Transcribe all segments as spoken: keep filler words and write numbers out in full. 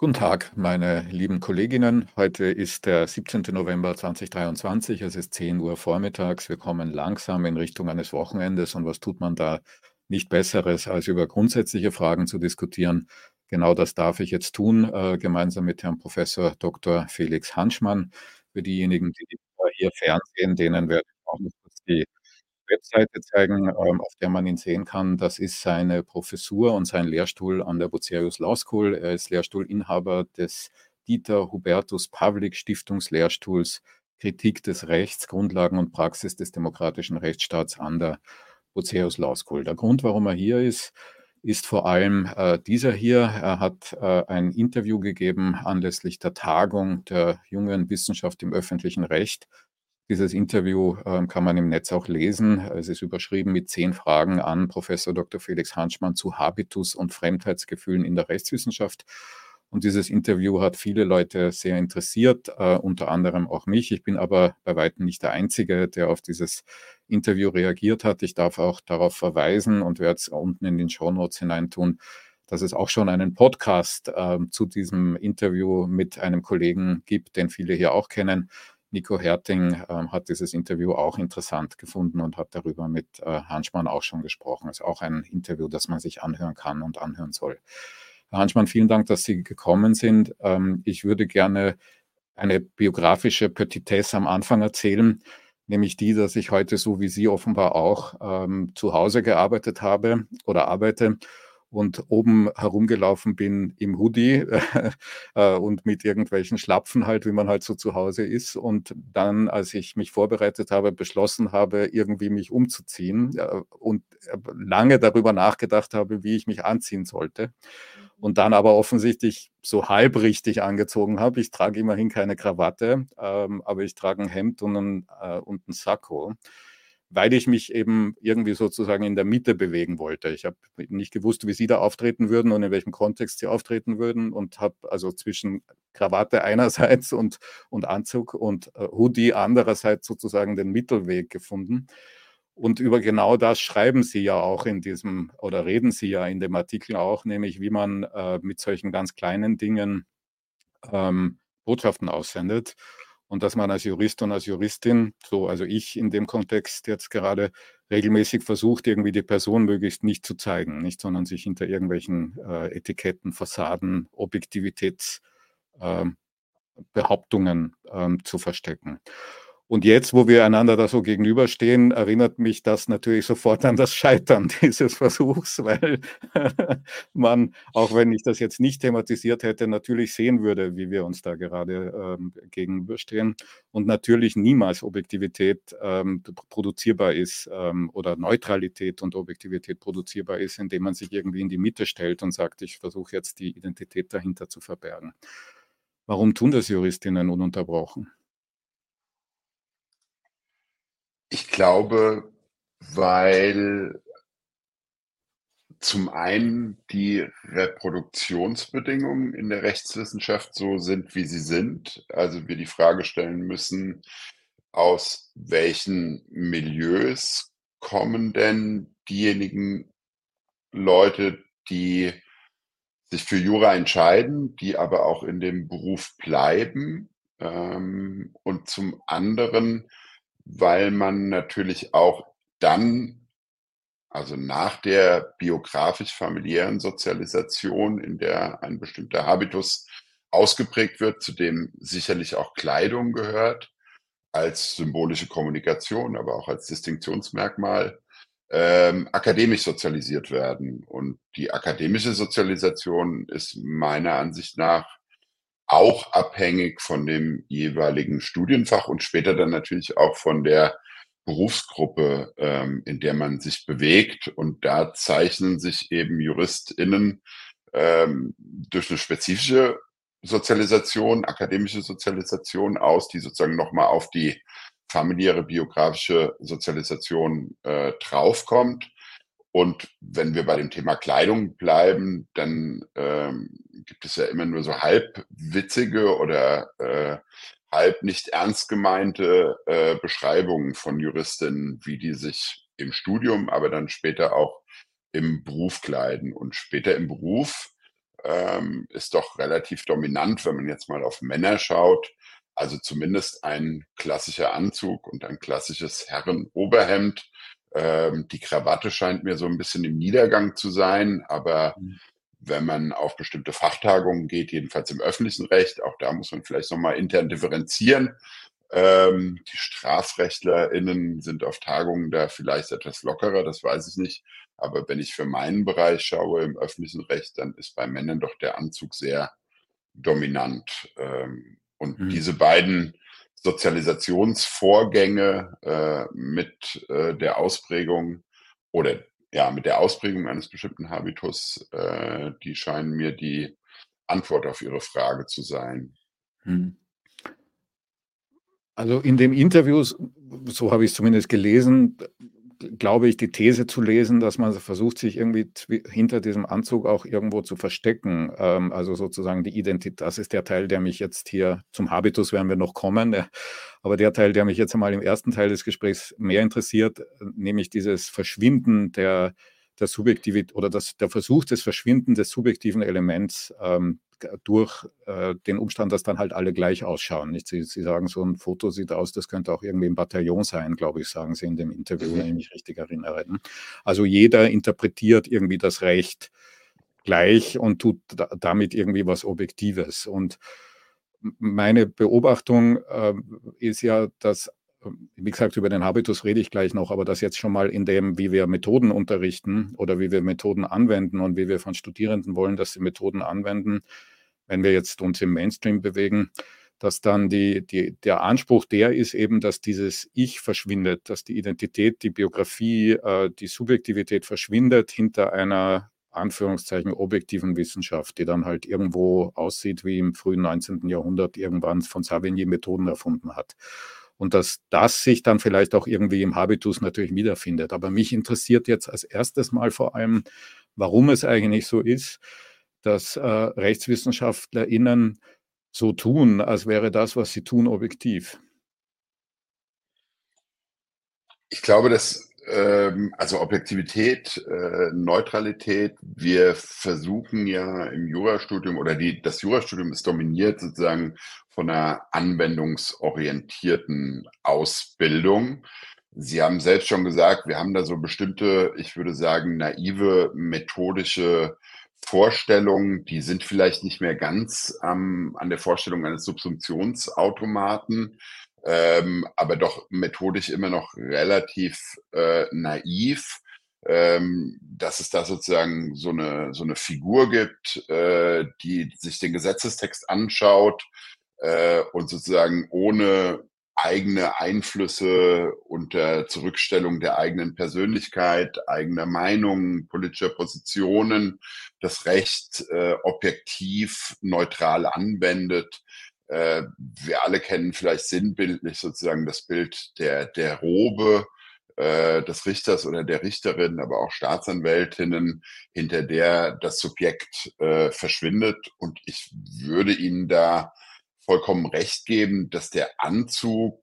Guten Tag, meine lieben Kolleginnen. Heute ist der siebzehnte November zweitausenddreiundzwanzig. Es ist zehn Uhr vormittags. Wir kommen langsam in Richtung eines Wochenendes. Und was tut man da nicht Besseres, als über grundsätzliche Fragen zu diskutieren? Genau das darf ich jetzt tun, äh, gemeinsam mit Herrn Professor Doktor Felix Hanschmann. Für diejenigen, die hier fernsehen, denen werde ich auch noch kurz die Webseite zeigen, auf der man ihn sehen kann. Das ist seine Professur und sein Lehrstuhl an der Bucerius Law School. Er ist Lehrstuhlinhaber des Dieter Hubertus Pavlik Stiftungslehrstuhls Kritik des Rechts, Grundlagen und Praxis des demokratischen Rechtsstaats an der Bucerius Law School. Der Grund, warum er hier ist, ist vor allem äh, dieser hier. Er hat äh, ein Interview gegeben anlässlich der Tagung der Jungen Wissenschaft im Öffentlichen Recht. Dieses Interview äh, kann man im Netz auch lesen. Es ist überschrieben mit zehn Fragen an Professor Doktor Felix Hanschmann zu Habitus und Fremdheitsgefühlen in der Rechtswissenschaft. Und dieses Interview hat viele Leute sehr interessiert, äh, unter anderem auch mich. Ich bin aber bei weitem nicht der Einzige, der auf dieses Interview reagiert hat. Ich darf auch darauf verweisen und werde es unten in den Shownotes hineintun, dass es auch schon einen Podcast äh, zu diesem Interview mit einem Kollegen gibt, den viele hier auch kennen. Nico Härting äh, hat dieses Interview auch interessant gefunden und hat darüber mit äh, Hanschmann auch schon gesprochen. Es ist auch ein Interview, das man sich anhören kann und anhören soll. Herr Hanschmann, vielen Dank, dass Sie gekommen sind. Ähm, ich würde gerne eine biografische Petitesse am Anfang erzählen, nämlich die, dass ich heute, so wie Sie offenbar auch, ähm, zu Hause gearbeitet habe oder arbeite und oben herumgelaufen bin im Hoodie äh, und mit irgendwelchen Schlapfen halt, wie man halt so zu Hause ist. Und dann, als ich mich vorbereitet habe, beschlossen habe, irgendwie mich umzuziehen äh, und lange darüber nachgedacht habe, wie ich mich anziehen sollte. Und dann aber offensichtlich so halb richtig angezogen habe. Ich trage immerhin keine Krawatte, ähm, aber ich trage ein Hemd und einen, äh, und einen Sakko, weil ich mich eben irgendwie sozusagen in der Mitte bewegen wollte. Ich habe nicht gewusst, wie Sie da auftreten würden und in welchem Kontext Sie auftreten würden und habe also zwischen Krawatte einerseits und, und Anzug und äh, Hoodie andererseits sozusagen den Mittelweg gefunden. Und über genau das schreiben Sie ja auch in diesem, oder reden Sie ja in dem Artikel auch, nämlich wie man äh, mit solchen ganz kleinen Dingen ähm, Botschaften aussendet. Und dass man als Jurist und als Juristin, so also ich in dem Kontext jetzt gerade, regelmäßig versucht, irgendwie die Person möglichst nicht zu zeigen, nicht, sondern sich hinter irgendwelchen äh, Etiketten, Fassaden, Objektivitätsbehauptungen äh, ähm, zu verstecken. Und jetzt, wo wir einander da so gegenüberstehen, erinnert mich das natürlich sofort an das Scheitern dieses Versuchs, weil man, auch wenn ich das jetzt nicht thematisiert hätte, natürlich sehen würde, wie wir uns da gerade ähm, gegenüberstehen und natürlich niemals Objektivität ähm, produzierbar ist ähm, oder Neutralität und Objektivität produzierbar ist, indem man sich irgendwie in die Mitte stellt und sagt, ich versuche jetzt die Identität dahinter zu verbergen. Warum tun das Juristinnen ununterbrochen? Ich glaube, weil zum einen die Reproduktionsbedingungen in der Rechtswissenschaft so sind, wie sie sind. Also wir die Frage stellen müssen, aus welchen Milieus kommen denn diejenigen Leute, die sich für Jura entscheiden, die aber auch in dem Beruf bleiben. Und zum anderen, weil man natürlich auch dann, also nach der biografisch-familiären Sozialisation, in der ein bestimmter Habitus ausgeprägt wird, zu dem sicherlich auch Kleidung gehört, als symbolische Kommunikation, aber auch als Distinktionsmerkmal, ähm, akademisch sozialisiert werden. Und die akademische Sozialisation ist meiner Ansicht nach auch abhängig von dem jeweiligen Studienfach und später dann natürlich auch von der Berufsgruppe, ähm, in der man sich bewegt. Und da zeichnen sich eben JuristInnen ähm, durch eine spezifische Sozialisation, akademische Sozialisation aus, die sozusagen nochmal auf die familiäre, biografische Sozialisation äh, draufkommt. Und wenn wir bei dem Thema Kleidung bleiben, dann ähm, gibt es ja immer nur so halb witzige oder äh, halb nicht ernst gemeinte äh, Beschreibungen von Juristinnen, wie die sich im Studium, aber dann später auch im Beruf kleiden. Und später im Beruf ähm, ist doch relativ dominant, wenn man jetzt mal auf Männer schaut. Also zumindest ein klassischer Anzug und ein klassisches Herrenoberhemd. Ähm, die Krawatte scheint mir so ein bisschen im Niedergang zu sein, aber mhm. wenn man auf bestimmte Fachtagungen geht, jedenfalls im öffentlichen Recht, auch da muss man vielleicht nochmal intern differenzieren. Ähm, die StrafrechtlerInnen sind auf Tagungen da vielleicht etwas lockerer, das weiß ich nicht. Aber wenn ich für meinen Bereich schaue im öffentlichen Recht, dann ist bei Männern doch der Anzug sehr dominant. Ähm, und mhm. diese beiden Sozialisationsvorgänge äh, mit äh, der Ausprägung oder ja mit der Ausprägung eines bestimmten Habitus, äh, die scheinen mir die Antwort auf Ihre Frage zu sein. Mhm. Also in dem Interview, so habe ich es zumindest gelesen, glaube ich, die These zu lesen, dass man versucht, sich irgendwie hinter diesem Anzug auch irgendwo zu verstecken. Ähm, also sozusagen die Identität, das ist der Teil, der mich jetzt hier, zum Habitus werden wir noch kommen, äh, aber der Teil, der mich jetzt einmal im ersten Teil des Gesprächs mehr interessiert, nämlich dieses Verschwinden der, der Subjektivität oder das, der Versuch des Verschwindens des subjektiven Elements, ähm, durch äh, den Umstand, dass dann halt alle gleich ausschauen. Nicht? Sie, Sie sagen, so ein Foto sieht aus, das könnte auch irgendwie ein Bataillon sein, glaube ich, sagen Sie in dem Interview, wenn ich mich richtig erinnere. Also jeder interpretiert irgendwie das Recht gleich und tut da, damit irgendwie was Objektives. Und meine Beobachtung äh, ist ja, dass, wie gesagt, über den Habitus rede ich gleich noch, aber das jetzt schon mal in dem, wie wir Methoden unterrichten oder wie wir Methoden anwenden und wie wir von Studierenden wollen, dass sie Methoden anwenden, wenn wir jetzt uns im Mainstream bewegen, dass dann die, die, der Anspruch der ist eben, dass dieses Ich verschwindet, dass die Identität, die Biografie, äh, die Subjektivität verschwindet hinter einer, Anführungszeichen, objektiven Wissenschaft, die dann halt irgendwo aussieht, wie im frühen neunzehnten. Jahrhundert irgendwann von Savigny Methoden erfunden hat. Und dass das sich dann vielleicht auch irgendwie im Habitus natürlich wiederfindet. Aber mich interessiert jetzt als erstes mal vor allem, warum es eigentlich so ist, dass äh, RechtswissenschaftlerInnen so tun, als wäre das, was sie tun, objektiv. Ich glaube, dass ähm, also Objektivität, äh, Neutralität, wir versuchen ja im Jurastudium oder die, das Jurastudium ist dominiert sozusagen von einer anwendungsorientierten Ausbildung. Sie haben selbst schon gesagt, wir haben da so bestimmte, ich würde sagen, naive methodische Vorstellungen, die sind vielleicht nicht mehr ganz ähm, an der Vorstellung eines Subsumptionsautomaten, ähm, aber doch methodisch immer noch relativ äh, naiv. Ähm, dass es da sozusagen so eine, so eine Figur gibt, äh, die sich den Gesetzestext anschaut äh, und sozusagen ohne eigene Einflüsse unter Zurückstellung der eigenen Persönlichkeit, eigener Meinungen, politischer Positionen das Recht äh, objektiv, neutral anwendet. Äh, wir alle kennen vielleicht sinnbildlich sozusagen das Bild der, der Robe, des Richters oder der Richterin, aber auch Staatsanwältinnen, hinter der das Subjekt äh, verschwindet. Und ich würde Ihnen da vollkommen recht geben, dass der Anzug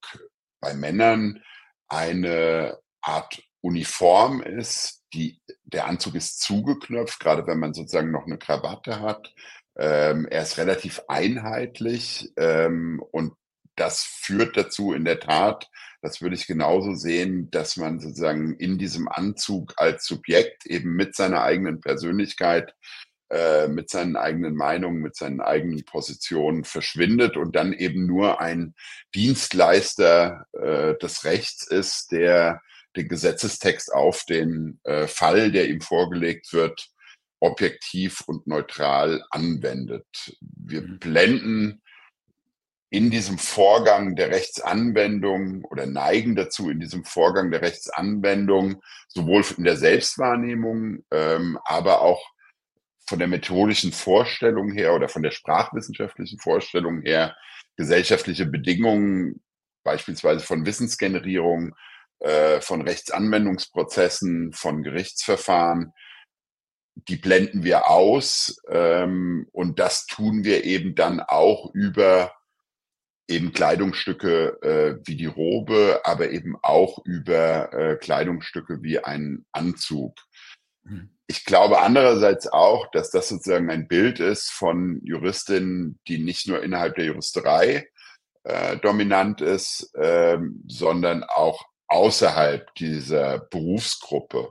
bei Männern eine Art Uniform ist. Die, der Anzug ist zugeknöpft, gerade wenn man sozusagen noch eine Krawatte hat. Ähm, er ist relativ einheitlich ähm, und das führt dazu in der Tat, das würde ich genauso sehen, dass man sozusagen in diesem Anzug als Subjekt eben mit seiner eigenen Persönlichkeit, äh, mit seinen eigenen Meinungen, mit seinen eigenen Positionen verschwindet und dann eben nur ein Dienstleister äh, des Rechts ist, der den Gesetzestext auf den äh, Fall, der ihm vorgelegt wird, objektiv und neutral anwendet. Wir blenden in diesem Vorgang der Rechtsanwendung oder neigen dazu, in diesem Vorgang der Rechtsanwendung sowohl in der Selbstwahrnehmung, ähm, aber auch von der methodischen Vorstellung her oder von der sprachwissenschaftlichen Vorstellung her gesellschaftliche Bedingungen, beispielsweise von Wissensgenerierung, äh, von Rechtsanwendungsprozessen, von Gerichtsverfahren, die blenden wir aus ähm, und das tun wir eben dann auch über eben Kleidungsstücke äh, wie die Robe, aber eben auch über äh, Kleidungsstücke wie einen Anzug. Ich glaube andererseits auch, dass das sozusagen ein Bild ist von Juristinnen, die nicht nur innerhalb der Juristerei äh, dominant ist, ähm, sondern auch außerhalb dieser Berufsgruppe.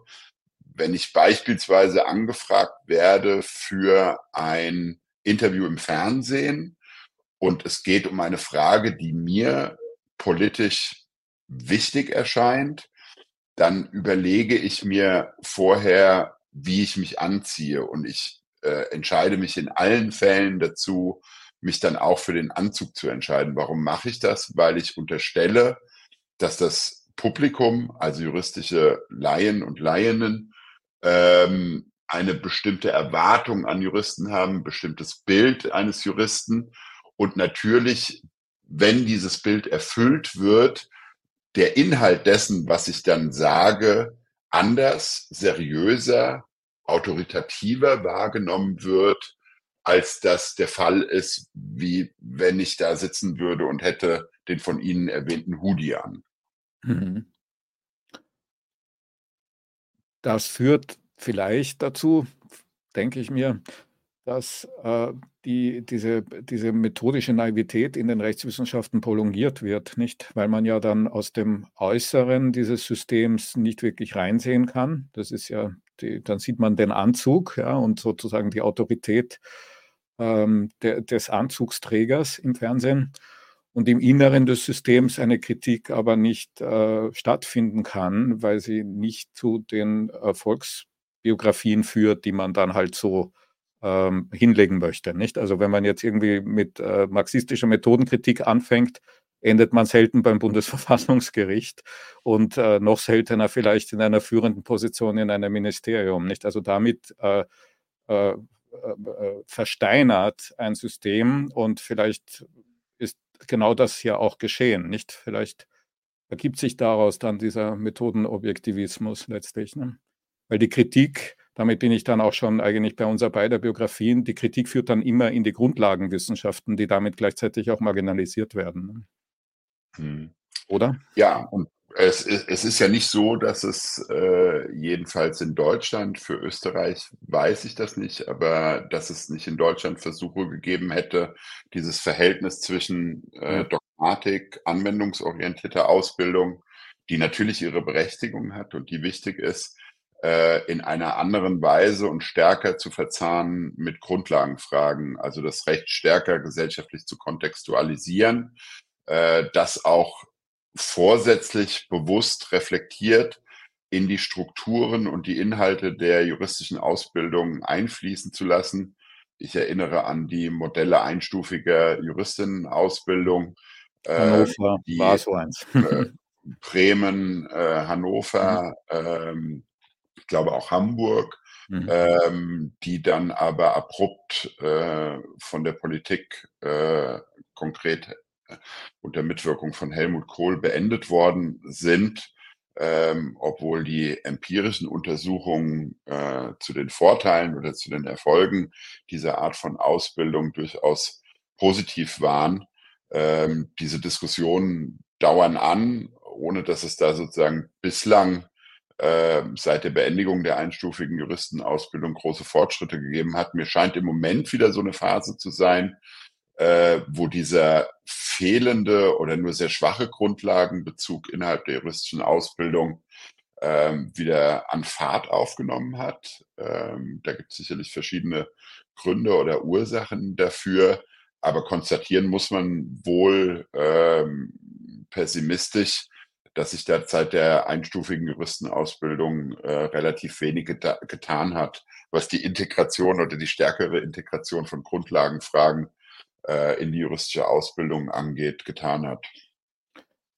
Wenn ich beispielsweise angefragt werde für ein Interview im Fernsehen und es geht um eine Frage, die mir politisch wichtig erscheint, dann überlege ich mir vorher, wie ich mich anziehe, und ich äh, entscheide mich in allen Fällen dazu, mich dann auch für den Anzug zu entscheiden. Warum mache ich das? Weil ich unterstelle, dass das Publikum, also juristische Laien und Laieninnen, ähm, eine bestimmte Erwartung an Juristen haben, ein bestimmtes Bild eines Juristen, und natürlich, wenn dieses Bild erfüllt wird, der Inhalt dessen, was ich dann sage, anders, seriöser, autoritativer wahrgenommen wird, als das der Fall ist, wie wenn ich da sitzen würde und hätte den von Ihnen erwähnten Hoodie an. Das führt vielleicht dazu, denke ich mir, dass äh, die, diese, diese methodische Naivität in den Rechtswissenschaften prolongiert wird, nicht? Weil man ja dann aus dem Äußeren dieses Systems nicht wirklich reinsehen kann. Das ist ja, die, dann sieht man den Anzug, ja, und sozusagen die Autorität ähm, de, des Anzugsträgers im Fernsehen, und im Inneren des Systems eine Kritik aber nicht äh, stattfinden kann, weil sie nicht zu den Erfolgsbiografien führt, die man dann halt so hinlegen möchte, nicht? Also wenn man jetzt irgendwie mit äh, marxistischer Methodenkritik anfängt, endet man selten beim Bundesverfassungsgericht und äh, noch seltener vielleicht in einer führenden Position in einem Ministerium, nicht? Also damit äh, äh, äh, versteinert ein System, und vielleicht ist genau das hier auch geschehen, nicht? Vielleicht ergibt sich daraus dann dieser Methodenobjektivismus letztlich, ne? Weil die Kritik, damit bin ich dann auch schon eigentlich bei unserer beider Biografien, die Kritik führt dann immer in die Grundlagenwissenschaften, die damit gleichzeitig auch marginalisiert werden. Hm. Oder? Ja, und es, es ist ja nicht so, dass es äh, jedenfalls in Deutschland, für Österreich weiß ich das nicht, aber dass es nicht in Deutschland Versuche gegeben hätte, dieses Verhältnis zwischen äh, Dogmatik, anwendungsorientierter Ausbildung, die natürlich ihre Berechtigung hat und die wichtig ist, in einer anderen Weise und stärker zu verzahnen mit Grundlagenfragen, also das Recht stärker gesellschaftlich zu kontextualisieren, das auch vorsätzlich bewusst reflektiert in die Strukturen und die Inhalte der juristischen Ausbildung einfließen zu lassen. Ich erinnere an die Modelle einstufiger Juristinnenausbildung. Hannover die, war so eins. Bremen, Hannover, mhm. ähm, ich glaube auch Hamburg, mhm. ähm, die dann aber abrupt äh, von der Politik äh, konkret äh, unter Mitwirkung von Helmut Kohl beendet worden sind, ähm, obwohl die empirischen Untersuchungen äh, zu den Vorteilen oder zu den Erfolgen dieser Art von Ausbildung durchaus positiv waren. Ähm, diese Diskussionen dauern an, ohne dass es da sozusagen bislang seit der Beendigung der einstufigen Juristenausbildung große Fortschritte gegeben hat. Mir scheint im Moment wieder so eine Phase zu sein, wo dieser fehlende oder nur sehr schwache Grundlagenbezug innerhalb der juristischen Ausbildung wieder an Fahrt aufgenommen hat. Da gibt es sicherlich verschiedene Gründe oder Ursachen dafür, aber konstatieren muss man wohl pessimistisch, dass sich da seit der einstufigen Juristenausbildung äh, relativ wenig geta- getan hat, was die Integration oder die stärkere Integration von Grundlagenfragen äh, in die juristische Ausbildung angeht, getan hat.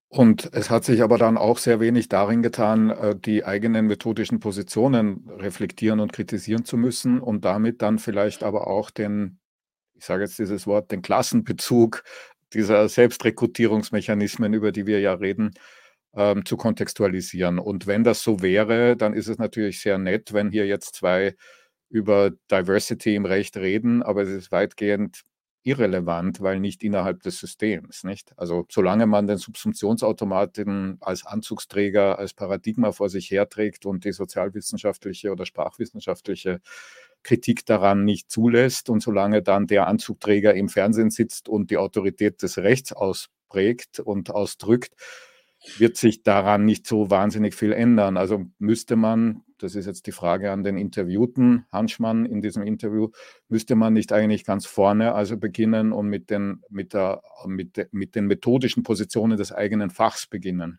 Und es hat sich aber dann auch sehr wenig darin getan, die eigenen methodischen Positionen reflektieren und kritisieren zu müssen und damit dann vielleicht aber auch den, ich sage jetzt dieses Wort, den Klassenbezug dieser Selbstrekrutierungsmechanismen, über die wir ja reden, Ähm, zu kontextualisieren. Und wenn das so wäre, dann ist es natürlich sehr nett, wenn hier jetzt zwei über Diversity im Recht reden, aber es ist weitgehend irrelevant, weil nicht innerhalb des Systems, nicht? Also solange man den Subsumptionsautomaten als Anzugsträger, als Paradigma vor sich herträgt und die sozialwissenschaftliche oder sprachwissenschaftliche Kritik daran nicht zulässt und solange dann der Anzugträger im Fernsehen sitzt und die Autorität des Rechts ausprägt und ausdrückt, wird sich daran nicht so wahnsinnig viel ändern. Also müsste man, das ist jetzt die Frage an den Interviewten, Hanschmann in diesem Interview, müsste man nicht eigentlich ganz vorne also beginnen und mit den, mit der, mit de, mit den methodischen Positionen des eigenen Fachs beginnen?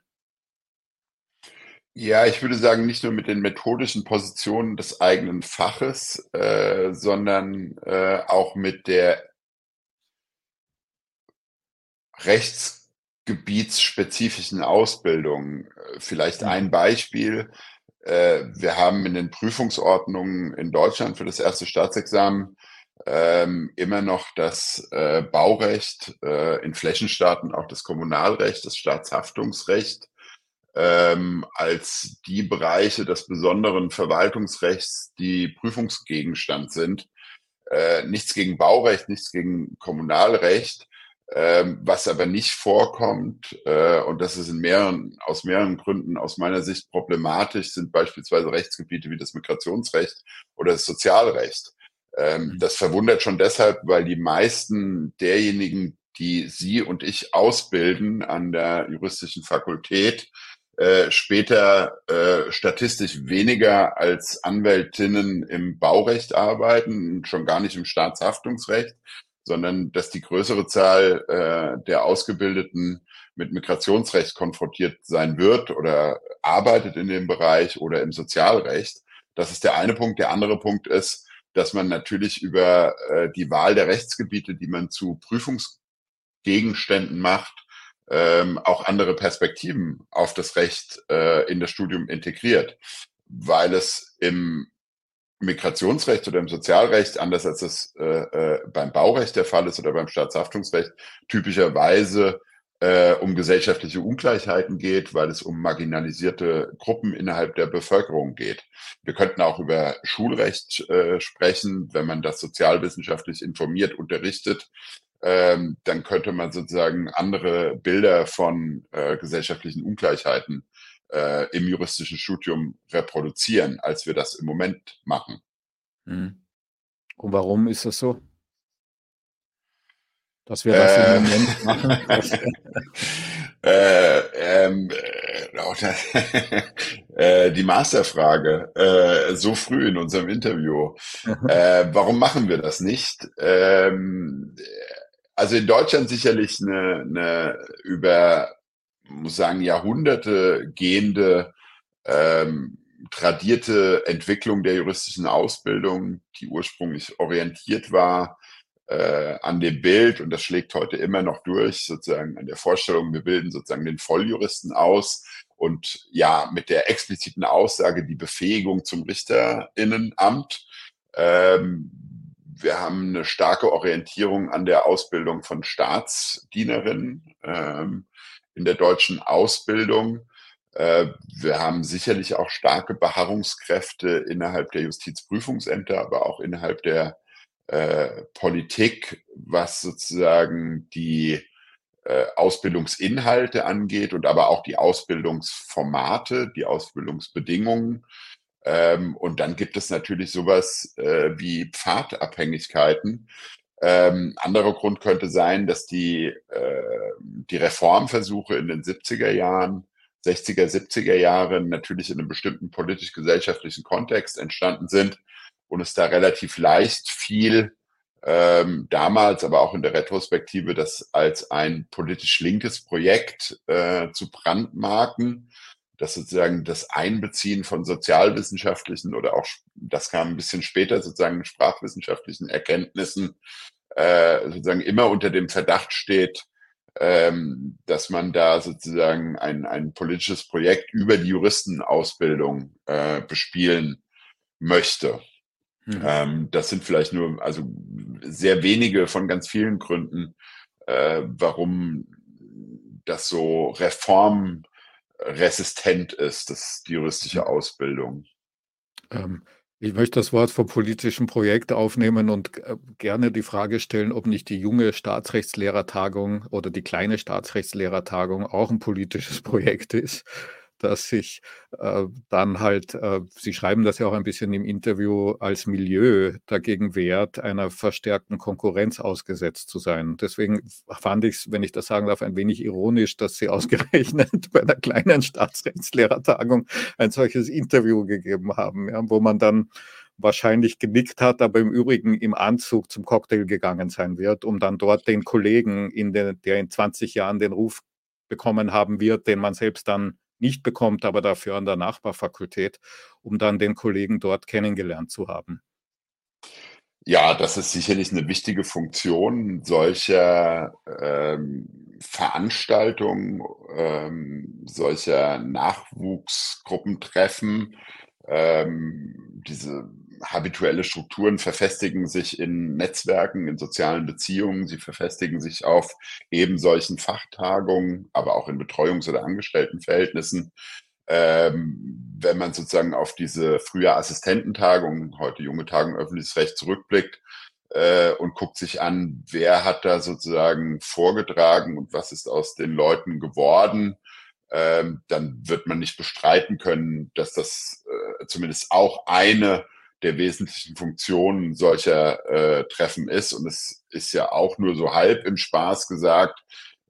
Ja, ich würde sagen, nicht nur mit den methodischen Positionen des eigenen Faches, äh, sondern äh, auch mit der Rechts- gebietsspezifischen Ausbildung. Vielleicht ein Beispiel. Wir haben in den Prüfungsordnungen in Deutschland für das erste Staatsexamen immer noch das Baurecht, in Flächenstaaten auch das Kommunalrecht, das Staatshaftungsrecht als die Bereiche des besonderen Verwaltungsrechts, die Prüfungsgegenstand sind. Nichts gegen Baurecht, nichts gegen Kommunalrecht. Was aber nicht vorkommt, und das ist in mehreren, aus mehreren Gründen aus meiner Sicht problematisch, sind beispielsweise Rechtsgebiete wie das Migrationsrecht oder das Sozialrecht. Das verwundert schon deshalb, weil die meisten derjenigen, die Sie und ich ausbilden an der juristischen Fakultät, später statistisch weniger als Anwältinnen im Baurecht arbeiten und schon gar nicht im Staatshaftungsrecht, sondern dass die größere Zahl äh, der Ausgebildeten mit Migrationsrecht konfrontiert sein wird oder arbeitet in dem Bereich oder im Sozialrecht. Das ist der eine Punkt. Der andere Punkt ist, dass man natürlich über äh, die Wahl der Rechtsgebiete, die man zu Prüfungsgegenständen macht, ähm, auch andere Perspektiven auf das Recht äh, in das Studium integriert, weil es im Migrationsrecht oder im Sozialrecht, anders als das äh, beim Baurecht der Fall ist oder beim Staatshaftungsrecht, typischerweise äh, um gesellschaftliche Ungleichheiten geht, weil es um marginalisierte Gruppen innerhalb der Bevölkerung geht. Wir könnten auch über Schulrecht äh, sprechen, wenn man das sozialwissenschaftlich informiert, unterrichtet, ähm, dann könnte man sozusagen andere Bilder von äh, gesellschaftlichen Ungleichheiten im juristischen Studium reproduzieren, als wir das im Moment machen. Und warum ist das so? Dass wir das äh, im Moment machen? äh, ähm, äh, die Masterfrage, äh, so früh in unserem Interview. Äh, warum machen wir das nicht? Ähm, also in Deutschland sicherlich eine, eine über muss sagen, Jahrhunderte gehende, ähm, tradierte Entwicklung der juristischen Ausbildung, die ursprünglich orientiert war äh, an dem Bild, und das schlägt heute immer noch durch, sozusagen an der Vorstellung, wir bilden sozusagen den Volljuristen aus und ja, mit der expliziten Aussage die Befähigung zum RichterInnenamt. Ähm, wir haben eine starke Orientierung an der Ausbildung von Staatsdienerinnen, ähm, in der deutschen Ausbildung. Wir haben sicherlich auch starke Beharrungskräfte innerhalb der Justizprüfungsämter, aber auch innerhalb der äh, Politik, was sozusagen die äh, Ausbildungsinhalte angeht und aber auch die Ausbildungsformate, die Ausbildungsbedingungen. Ähm, und dann gibt es natürlich sowas äh, wie Pfadabhängigkeiten. Ähm, anderer Grund könnte sein, dass die, äh, die Reformversuche in den siebziger Jahren, sechziger, siebziger Jahren natürlich in einem bestimmten politisch-gesellschaftlichen Kontext entstanden sind und es da relativ leicht fiel, ähm, damals, aber auch in der Retrospektive, das als ein politisch linkes Projekt äh, zu brandmarken, dass sozusagen das Einbeziehen von sozialwissenschaftlichen oder auch, das kam ein bisschen später, sozusagen sprachwissenschaftlichen Erkenntnissen, äh, sozusagen immer unter dem Verdacht steht, ähm, dass man da sozusagen ein, ein politisches Projekt über die Juristenausbildung äh, bespielen möchte. Mhm. Ähm, das sind vielleicht nur, also sehr wenige von ganz vielen Gründen, äh, warum das so Reformen resistent ist, das die juristische Ausbildung. Ähm, Ich möchte das Wort vom politischen Projekt aufnehmen und gerne die Frage stellen, ob nicht die junge Staatsrechtslehrertagung oder die kleine Staatsrechtslehrertagung auch ein politisches Projekt ist, dass sich äh, dann halt, äh, Sie schreiben das ja auch ein bisschen im Interview, als Milieu dagegen wehrt, einer verstärkten Konkurrenz ausgesetzt zu sein. Deswegen fand ich es, wenn ich das sagen darf, ein wenig ironisch, dass Sie ausgerechnet bei der kleinen Staatsrechtslehrertagung ein solches Interview gegeben haben, ja, wo man dann wahrscheinlich genickt hat, aber im Übrigen im Anzug zum Cocktail gegangen sein wird, um dann dort den Kollegen, in den, der in zwanzig Jahren den Ruf bekommen haben wird, den man selbst dann nicht bekommt, aber dafür an der Nachbarfakultät, um dann den Kollegen dort kennengelernt zu haben. Ja, das ist sicherlich eine wichtige Funktion solcher ähm, Veranstaltungen, ähm, solcher Nachwuchsgruppentreffen. Ähm, diese habituelle Strukturen verfestigen sich in Netzwerken, in sozialen Beziehungen, sie verfestigen sich auf eben solchen Fachtagungen, aber auch in Betreuungs- oder Angestelltenverhältnissen. Ähm, wenn man sozusagen auf diese früher Assistententagung, heute junge Tagung öffentliches Recht zurückblickt äh, und guckt sich an, wer hat da sozusagen vorgetragen und was ist aus den Leuten geworden, ähm, dann wird man nicht bestreiten können, dass das äh, zumindest auch eine der wesentlichen Funktionen solcher äh, Treffen ist. Und es ist ja auch nur so halb im Spaß gesagt.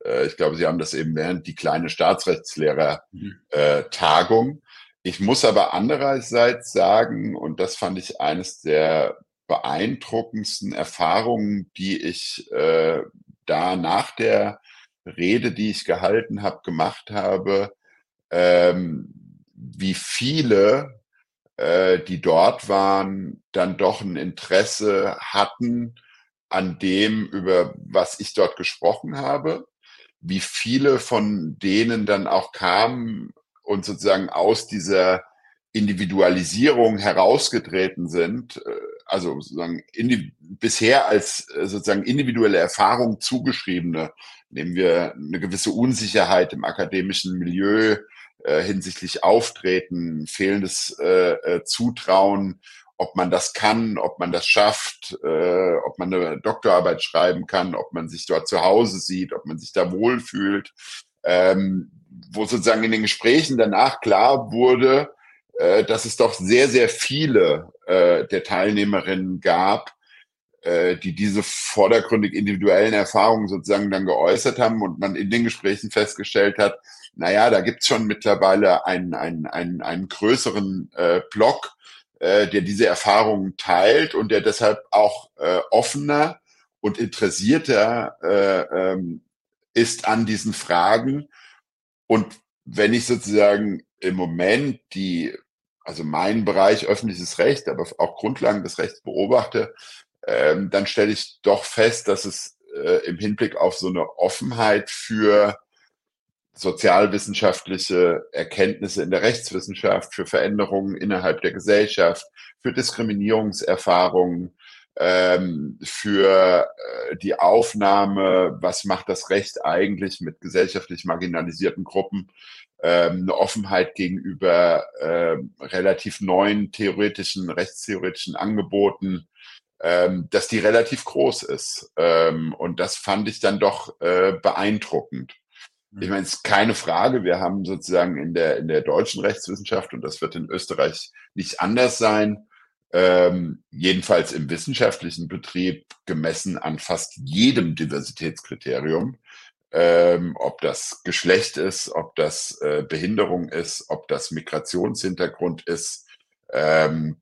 Äh, ich glaube, Sie haben das eben während die kleine Staatsrechtslehrer-Tagung. Mhm. Äh, ich muss aber andererseits sagen, und das fand ich eines der beeindruckendsten Erfahrungen, die ich äh, da nach der Rede, die ich gehalten habe, gemacht habe, ähm, wie viele die dort waren, dann doch ein Interesse hatten an dem, über was ich dort gesprochen habe, wie viele von denen dann auch kamen und sozusagen aus dieser Individualisierung herausgetreten sind, also sozusagen in, bisher als sozusagen individuelle Erfahrung zugeschriebene, nehmen wir eine gewisse Unsicherheit im akademischen Milieu, hinsichtlich Auftreten, fehlendes äh, Zutrauen, ob man das kann, ob man das schafft, äh, ob man eine Doktorarbeit schreiben kann, ob man sich dort zu Hause sieht, ob man sich da wohlfühlt, ähm, wo sozusagen in den Gesprächen danach klar wurde, äh, dass es doch sehr, sehr viele äh, der Teilnehmerinnen gab, äh, die diese vordergründig individuellen Erfahrungen sozusagen dann geäußert haben und man in den Gesprächen festgestellt hat, naja, da gibt's schon mittlerweile einen, einen, einen, einen größeren äh, Block, äh, der diese Erfahrungen teilt und der deshalb auch äh, offener und interessierter äh, ähm, ist an diesen Fragen. Und wenn ich sozusagen im Moment die, also meinen Bereich öffentliches Recht, aber auch Grundlagen des Rechts beobachte, äh, dann stelle ich doch fest, dass es äh, im Hinblick auf so eine Offenheit für sozialwissenschaftliche Erkenntnisse in der Rechtswissenschaft, für Veränderungen innerhalb der Gesellschaft, für Diskriminierungserfahrungen, ähm, für äh, die Aufnahme, was macht das Recht eigentlich mit gesellschaftlich marginalisierten Gruppen, ähm, eine Offenheit gegenüber äh, relativ neuen theoretischen, rechtstheoretischen Angeboten, ähm, dass die relativ groß ist. Ähm, und das fand ich dann doch äh, beeindruckend. Ich meine, es ist keine Frage, wir haben sozusagen in der in der deutschen Rechtswissenschaft, und das wird in Österreich nicht anders sein, ähm, jedenfalls im wissenschaftlichen Betrieb gemessen an fast jedem Diversitätskriterium, ähm, ob das Geschlecht ist, ob das äh, Behinderung ist, ob das Migrationshintergrund ist, ähm,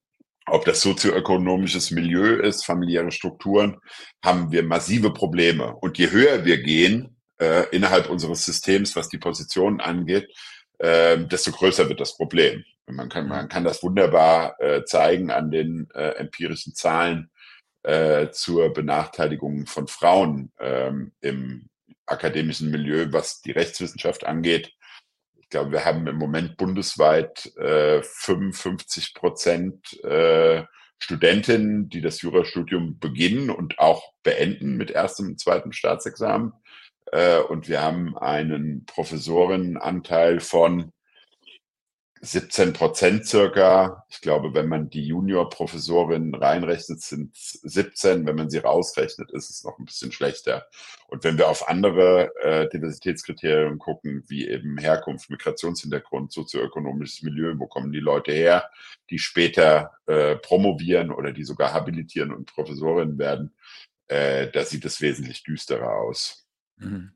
ob das sozioökonomisches Milieu ist, familiäre Strukturen, haben wir massive Probleme. Und je höher wir gehen, Äh, innerhalb unseres Systems, was die Positionen angeht, äh, desto größer wird das Problem. Man kann, man kann das wunderbar äh, zeigen an den äh, empirischen Zahlen äh, zur Benachteiligung von Frauen äh, im akademischen Milieu, was die Rechtswissenschaft angeht. Ich glaube, wir haben im Moment bundesweit äh, fünfundfünfzig Prozent äh, Studentinnen, die das Jurastudium beginnen und auch beenden mit erstem und zweitem Staatsexamen. Und wir haben einen Professorinnenanteil von siebzehn Prozent circa. Ich glaube, wenn man die Juniorprofessorinnen reinrechnet, sind es siebzehn. Wenn man sie rausrechnet, ist es noch ein bisschen schlechter. Und wenn wir auf andere äh, Diversitätskriterien gucken, wie eben Herkunft, Migrationshintergrund, sozioökonomisches Milieu, wo kommen die Leute her, die später äh, promovieren oder die sogar habilitieren und Professorinnen werden, äh, da sieht es wesentlich düsterer aus. Mhm.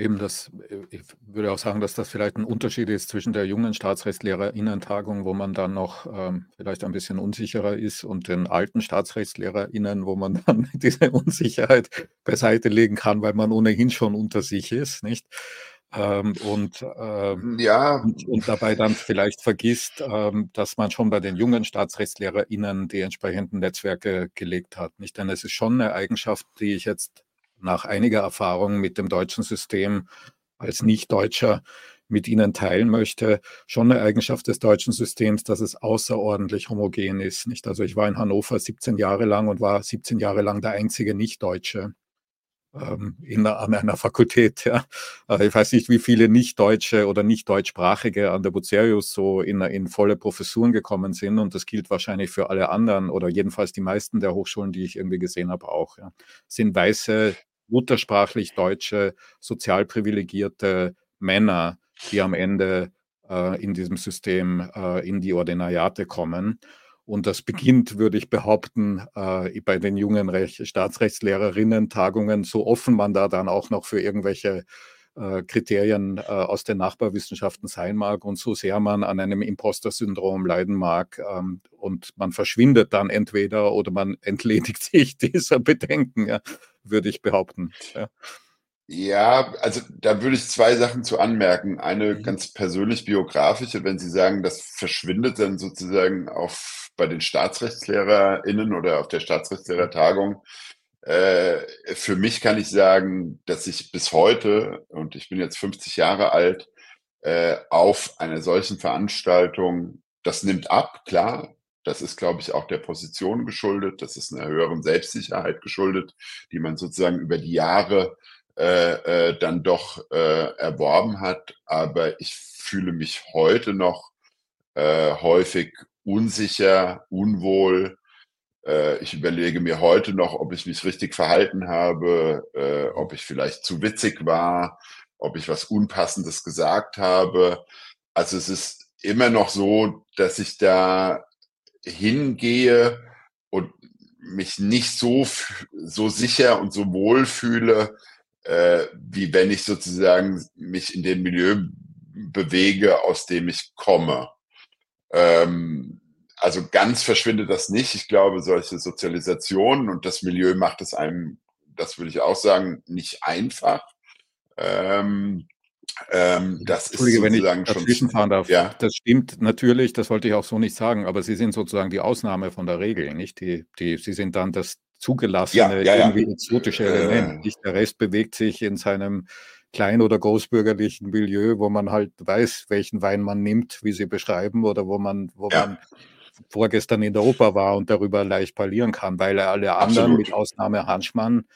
Eben das, ich würde auch sagen, dass das vielleicht ein Unterschied ist zwischen der jungen StaatsrechtslehrerInnen-Tagung, wo man dann noch ähm, vielleicht ein bisschen unsicherer ist, und den alten StaatsrechtslehrerInnen, wo man dann diese Unsicherheit beiseite legen kann, weil man ohnehin schon unter sich ist, nicht? Ähm, und, ähm, ja. und, und dabei dann vielleicht vergisst, ähm, dass man schon bei den jungen StaatsrechtslehrerInnen die entsprechenden Netzwerke gelegt hat, nicht? Denn es ist schon eine Eigenschaft, die ich jetzt nach einiger Erfahrung mit dem deutschen System als Nicht-Deutscher mit Ihnen teilen möchte, schon eine Eigenschaft des deutschen Systems, dass es außerordentlich homogen ist, nicht? Also ich war in Hannover siebzehn Jahre lang und war siebzehn Jahre lang der einzige Nicht-Deutsche ähm, in einer, an einer Fakultät. Ja. Ich weiß nicht, wie viele Nicht-Deutsche oder Nicht-Deutschsprachige an der Bucerius so in, in volle Professuren gekommen sind, und das gilt wahrscheinlich für alle anderen oder jedenfalls die meisten der Hochschulen, die ich irgendwie gesehen habe, auch. Ja. Sind weiße, muttersprachlich deutsche, sozial privilegierte Männer, die am Ende äh, in diesem System äh, in die Ordinariate kommen. Und das beginnt, würde ich behaupten, äh, bei den jungen Rech- Staatsrechtslehrerinnen-Tagungen, so offen man da dann auch noch für irgendwelche äh, Kriterien äh, aus den Nachbarwissenschaften sein mag und so sehr man an einem Imposter-Syndrom leiden mag. Ähm, und man verschwindet dann entweder oder man entledigt sich dieser Bedenken, ja. Würde ich behaupten. Ja. ja, also da würde ich zwei Sachen zu anmerken. Eine mhm. ganz persönlich biografische, wenn Sie sagen, das verschwindet dann sozusagen auf, bei den StaatsrechtslehrerInnen oder auf der Staatsrechtslehrertagung. Äh, für mich kann ich sagen, dass ich bis heute, und ich bin jetzt fünfzig Jahre alt, äh, auf einer solchen Veranstaltung, das nimmt ab, klar. Das ist, glaube ich, auch der Position geschuldet. Das ist einer höheren Selbstsicherheit geschuldet, die man sozusagen über die Jahre äh, äh, dann doch äh, erworben hat. Aber ich fühle mich heute noch äh, häufig unsicher, unwohl. Äh, ich überlege mir heute noch, ob ich mich richtig verhalten habe, äh, ob ich vielleicht zu witzig war, ob ich was Unpassendes gesagt habe. Also es ist immer noch so, dass ich da hingehe und mich nicht so, so sicher und so wohl fühle, äh, wie wenn ich sozusagen mich in dem Milieu bewege, aus dem ich komme. Ähm, also ganz verschwindet das nicht. Ich glaube, solche Sozialisationen und das Milieu macht es einem, das würde ich auch sagen, nicht einfach. Ähm, Ähm, das Entschuldige, ist wenn ich dazwischen fahren darf. Ja. Das stimmt natürlich, das wollte ich auch so nicht sagen, aber Sie sind sozusagen die Ausnahme von der Regel, nicht? Die, die, Sie sind dann das zugelassene, ja, ja, irgendwie ja. exotische Element. Äh. Der Rest bewegt sich in seinem klein- oder großbürgerlichen Milieu, wo man halt weiß, welchen Wein man nimmt, wie Sie beschreiben, oder wo man, wo ja. man vorgestern in der Oper war und darüber leicht parlieren kann, weil alle anderen, Absolut. mit Ausnahme Hanschmann,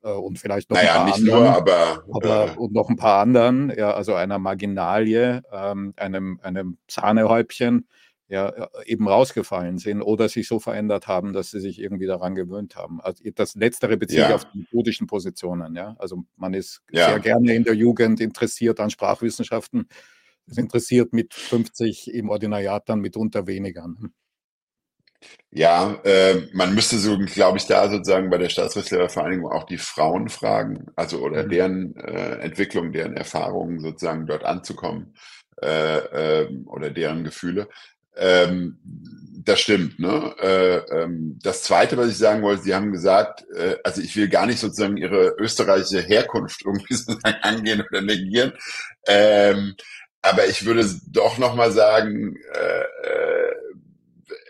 und vielleicht noch naja, ein paar nicht anderen, nur, aber, aber äh, und noch ein paar anderen, ja, also einer Marginalie, ähm, einem, einem Sahnehäubchen, ja, eben rausgefallen sind oder sich so verändert haben, dass sie sich irgendwie daran gewöhnt haben. Also das Letztere bezieht ja. auf die methodischen Positionen, ja. Also man ist ja. sehr gerne in der Jugend interessiert an Sprachwissenschaften, ist interessiert mit fünfzig im Ordinariat dann mitunter weniger. Ja, äh, man müsste so, glaube ich, da sozusagen bei der Staatsrechtslehrervereinigung auch die Frauen fragen, also oder mhm. deren äh, Entwicklung, deren Erfahrungen sozusagen dort anzukommen äh, äh, oder deren Gefühle. Ähm, das stimmt, ne? Äh, ähm, das Zweite, was ich sagen wollte, Sie haben gesagt, äh, also ich will gar nicht sozusagen Ihre österreichische Herkunft irgendwie sozusagen angehen oder negieren, ähm, aber ich würde doch nochmal sagen, äh,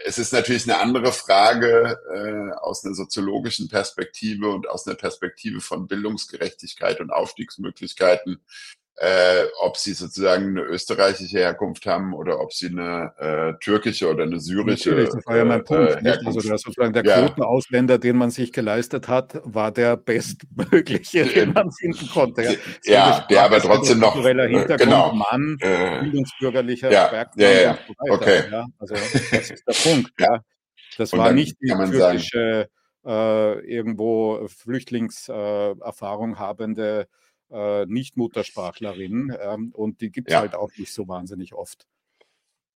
es ist natürlich eine andere Frage äh, aus einer soziologischen Perspektive und aus einer Perspektive von Bildungsgerechtigkeit und Aufstiegsmöglichkeiten, äh, ob sie sozusagen eine österreichische Herkunft haben oder ob sie eine äh, türkische oder eine syrische Herkunft. Das war ja mein Punkt. Äh, nicht? Also der, sozusagen der ja. Quotenausländer, den man sich geleistet hat, war der bestmögliche, den man finden konnte. Ja, so ja der aber trotzdem noch... Hintergrund, genau. Mann, äh, bildungsbürgerlicher ja, Bergmann ja, ja, und so weiter. Okay. Ja, also das ist der Punkt. Ja. Das und war nicht die türkische... Äh, irgendwo Flüchtlingserfahrung äh, habende äh, Nicht-Muttersprachlerinnen ähm, und die gibt es ja. halt auch nicht so wahnsinnig oft.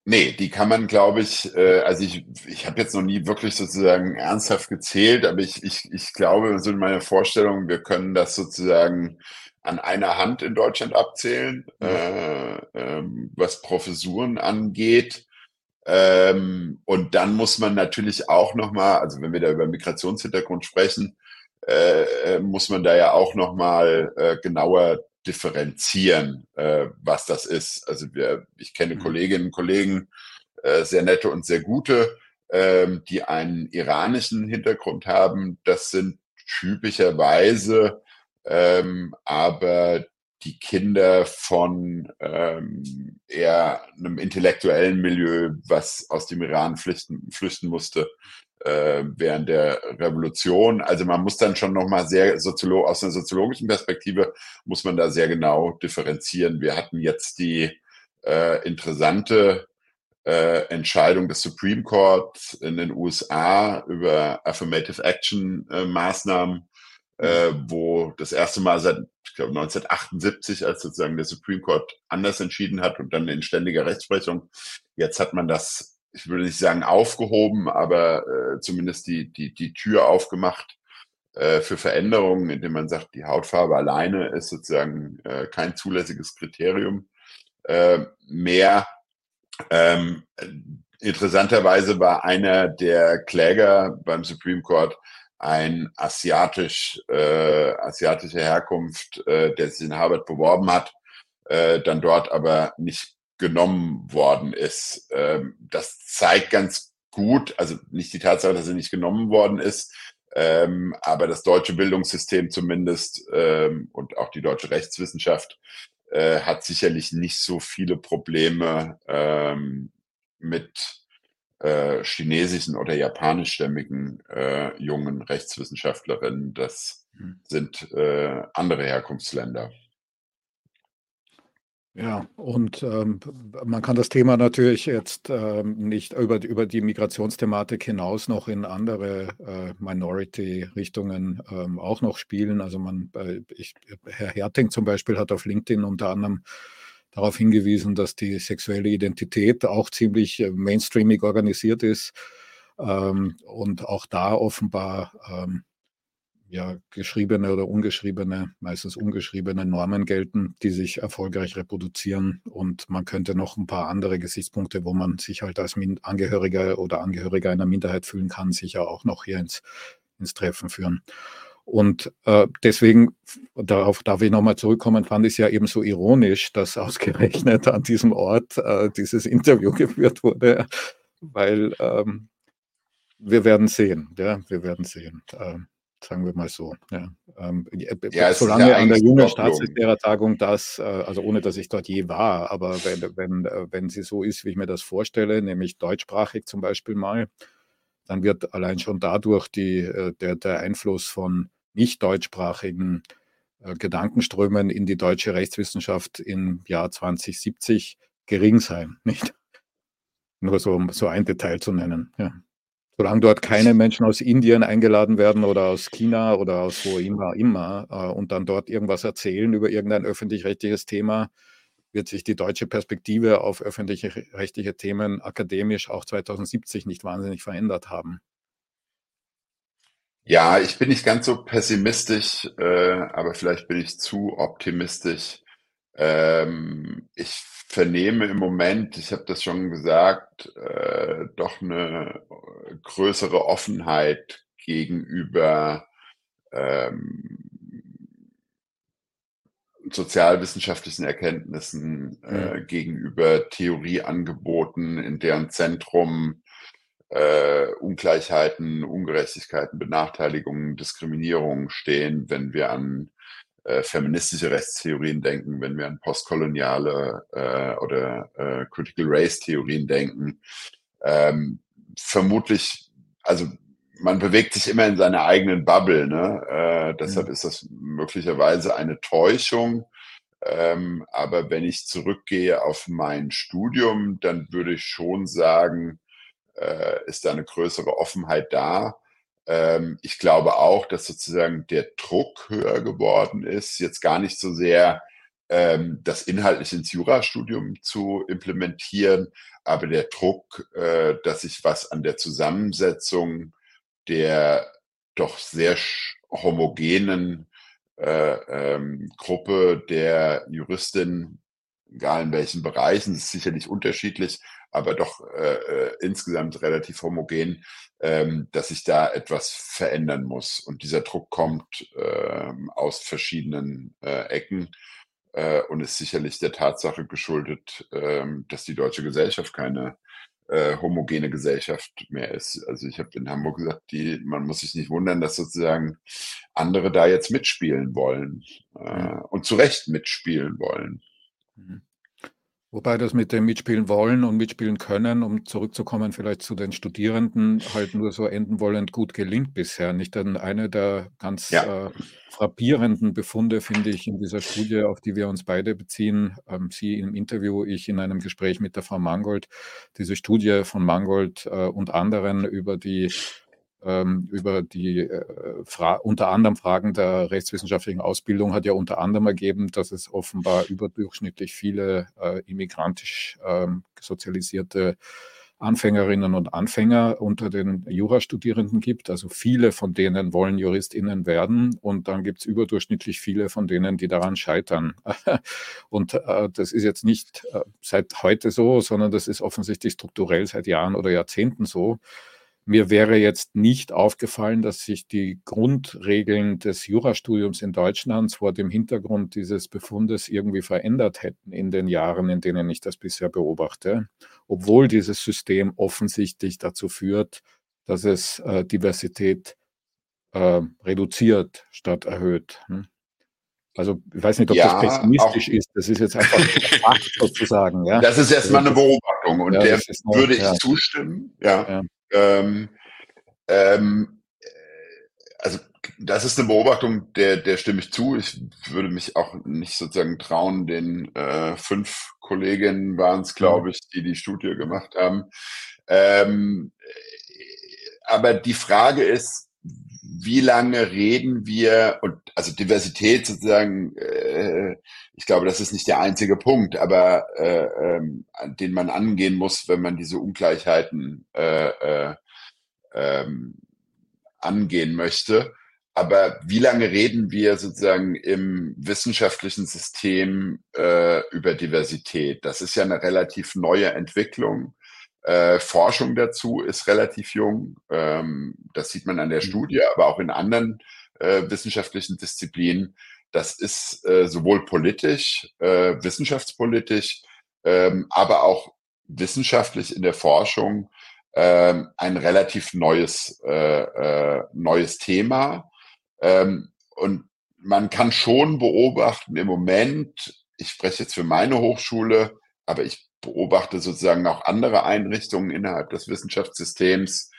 Nee, die kann man, glaube ich, äh, also ich, ich habe jetzt noch nie wirklich sozusagen ernsthaft gezählt, aber ich, ich, ich glaube, so in meiner Vorstellung, wir können das sozusagen an einer Hand in Deutschland abzählen, mhm. äh, äh, was Professuren angeht. Ähm, und dann muss man natürlich auch nochmal, also wenn wir da über Migrationshintergrund sprechen, äh, muss man da ja auch nochmal äh, genauer differenzieren, äh, was das ist. Also wir, ich kenne Kolleginnen und Kollegen, äh, sehr nette und sehr gute, äh, die einen iranischen Hintergrund haben. Das sind typischerweise äh, aber die Kinder von ähm, eher einem intellektuellen Milieu, was aus dem Iran flüchten, flüchten musste äh, während der Revolution. Also man muss dann schon nochmal sehr soziolo- aus einer soziologischen Perspektive muss man da sehr genau differenzieren. Wir hatten jetzt die äh, interessante äh, Entscheidung des Supreme Court in den U S A über Affirmative Action äh, Maßnahmen, Äh, wo das erste Mal seit, ich glaube, neunzehnhundertachtundsiebzig, als sozusagen der Supreme Court anders entschieden hat und dann in ständiger Rechtsprechung. Jetzt hat man das, ich würde nicht sagen aufgehoben, aber äh, zumindest die die die Tür aufgemacht äh, für Veränderungen, indem man sagt, die Hautfarbe alleine ist sozusagen äh, kein zulässiges Kriterium äh, mehr. Ähm, interessanterweise war einer der Kläger beim Supreme Court ein asiatisch, äh, asiatischer Herkunft, äh, der sich in Harvard beworben hat, äh, dann dort aber nicht genommen worden ist. Ähm, das zeigt ganz gut, also nicht die Tatsache, dass er nicht genommen worden ist, ähm, aber das deutsche Bildungssystem zumindest ähm, und auch die deutsche Rechtswissenschaft äh, hat sicherlich nicht so viele Probleme ähm, mit Äh, chinesischen oder japanischstämmigen äh, jungen Rechtswissenschaftlerinnen. Das sind äh, andere Herkunftsländer. Ja, und ähm, man kann das Thema natürlich jetzt ähm, nicht über, über die Migrationsthematik hinaus noch in andere äh, Minority-Richtungen ähm, auch noch spielen. Also man, äh, ich, Herr Härting zum Beispiel hat auf LinkedIn unter anderem darauf hingewiesen, dass die sexuelle Identität auch ziemlich mainstreamig organisiert ist ähm, und auch da offenbar ähm, ja, geschriebene oder ungeschriebene, meistens ungeschriebene Normen gelten, die sich erfolgreich reproduzieren. Und man könnte noch ein paar andere Gesichtspunkte, wo man sich halt als Min- Angehöriger oder Angehöriger einer Minderheit fühlen kann, sicher auch noch hier ins, ins Treffen führen. Und äh, deswegen, darauf darf ich nochmal zurückkommen, fand ich es ja eben so ironisch, dass ausgerechnet an diesem Ort äh, dieses Interview geführt wurde, weil ähm, wir werden sehen, ja, wir werden sehen, äh, sagen wir mal so. Ja, ähm, ja, solange ja an der jungen Staatssekretärtagung das, äh, also ohne dass ich dort je war, aber wenn, wenn, äh, wenn sie so ist, wie ich mir das vorstelle, nämlich deutschsprachig zum Beispiel mal, dann wird allein schon dadurch die, der, der Einfluss von nicht deutschsprachigen äh, Gedankenströmen in die deutsche Rechtswissenschaft im Jahr zwanzig siebzig gering sein. Nicht? Nur so, so ein Detail zu nennen. Ja. Solange dort keine Menschen aus Indien eingeladen werden oder aus China oder aus wo immer, immer äh, und dann dort irgendwas erzählen über irgendein öffentlich-rechtliches Thema, wird sich die deutsche Perspektive auf öffentlich-rechtliche Themen akademisch auch zweitausendsiebzig nicht wahnsinnig verändert haben. Ja, ich bin nicht ganz so pessimistisch, äh, aber vielleicht bin ich zu optimistisch. Ähm, ich vernehme im Moment, ich habe das schon gesagt, äh, doch eine größere Offenheit gegenüber ähm, sozialwissenschaftlichen Erkenntnissen äh, mhm. gegenüber Theorieangeboten, in deren Zentrum äh, Ungleichheiten, Ungerechtigkeiten, Benachteiligungen, Diskriminierungen stehen, wenn wir an äh, feministische Rechtstheorien denken, wenn wir an postkoloniale äh, oder äh, Critical Race Theorien denken, ähm, vermutlich, also man bewegt sich immer in seiner eigenen Bubble, ne? Äh, deshalb mhm. ist das möglicherweise eine Täuschung. Ähm, aber wenn ich zurückgehe auf mein Studium, dann würde ich schon sagen, äh, ist da eine größere Offenheit da. Ähm, ich glaube auch, dass sozusagen der Druck höher geworden ist, jetzt gar nicht so sehr ähm, das inhaltlich ins Jurastudium zu implementieren, aber der Druck, äh, dass ich was an der Zusammensetzung der doch sehr homogenen Äh, ähm, Gruppe der Juristinnen, egal in welchen Bereichen, ist sicherlich unterschiedlich, aber doch äh, äh, insgesamt relativ homogen, ähm, dass sich da etwas verändern muss. Und dieser Druck kommt äh, aus verschiedenen äh, Ecken äh, und ist sicherlich der Tatsache geschuldet, äh, dass die deutsche Gesellschaft keine äh, homogene Gesellschaft mehr ist. Also ich habe in Hamburg gesagt, die, man muss sich nicht wundern, dass sozusagen andere da jetzt mitspielen wollen äh, und zu Recht mitspielen wollen. Wobei das mit dem Mitspielen wollen und mitspielen können, um zurückzukommen vielleicht zu den Studierenden, halt nur so enden wollend gut gelingt bisher. Nicht? Denn eine der ganz ja. äh, frappierenden Befunde, finde ich, in dieser Studie, auf die wir uns beide beziehen, ähm, Sie im Interview, ich in einem Gespräch mit der Frau Mangold, diese Studie von Mangold äh, und anderen über die über die Fra- unter anderem Fragen der rechtswissenschaftlichen Ausbildung hat ja unter anderem ergeben, dass es offenbar überdurchschnittlich viele äh, immigrantisch äh, sozialisierte Anfängerinnen und Anfänger unter den Jurastudierenden gibt. Also viele von denen wollen JuristInnen werden und dann gibt es überdurchschnittlich viele von denen, die daran scheitern. Und äh, das ist jetzt nicht äh, seit heute so, sondern das ist offensichtlich strukturell seit Jahren oder Jahrzehnten so. Mir wäre jetzt nicht aufgefallen, dass sich die Grundregeln des Jurastudiums in Deutschland vor dem Hintergrund dieses Befundes irgendwie verändert hätten in den Jahren, in denen ich das bisher beobachte, obwohl dieses System offensichtlich dazu führt, dass es äh, Diversität äh, reduziert statt erhöht. Hm? Also ich weiß nicht, ob ja, das pessimistisch ist, das ist jetzt einfach Fakt sozusagen. Ja? Das ist erstmal eine Beobachtung und ja, der eine, würde ich ja. zustimmen. Ja. ja. Ähm, ähm, also das ist eine Beobachtung, der, der stimme ich zu. Ich würde mich auch nicht sozusagen trauen, den äh, fünf Kolleginnen waren es, glaube ich, die die Studie gemacht haben. Ähm, aber die Frage ist, wie lange reden wir, und also Diversität sozusagen, äh, ich glaube, das ist nicht der einzige Punkt, aber äh, ähm, den man angehen muss, wenn man diese Ungleichheiten äh, äh, ähm, angehen möchte. Aber wie lange reden wir sozusagen im wissenschaftlichen System äh, über Diversität? Das ist ja eine relativ neue Entwicklung. Äh, Forschung dazu ist relativ jung. Ähm, das sieht man an der Studie, aber auch in anderen äh, wissenschaftlichen Disziplinen. Das ist äh, sowohl politisch, äh, wissenschaftspolitisch, ähm, aber auch wissenschaftlich in der Forschung ähm, ein relativ neues äh, äh, neues Thema. Ähm, und man kann schon beobachten im Moment, ich spreche jetzt für meine Hochschule, aber ich beobachte sozusagen auch andere Einrichtungen innerhalb des Wissenschaftssystems,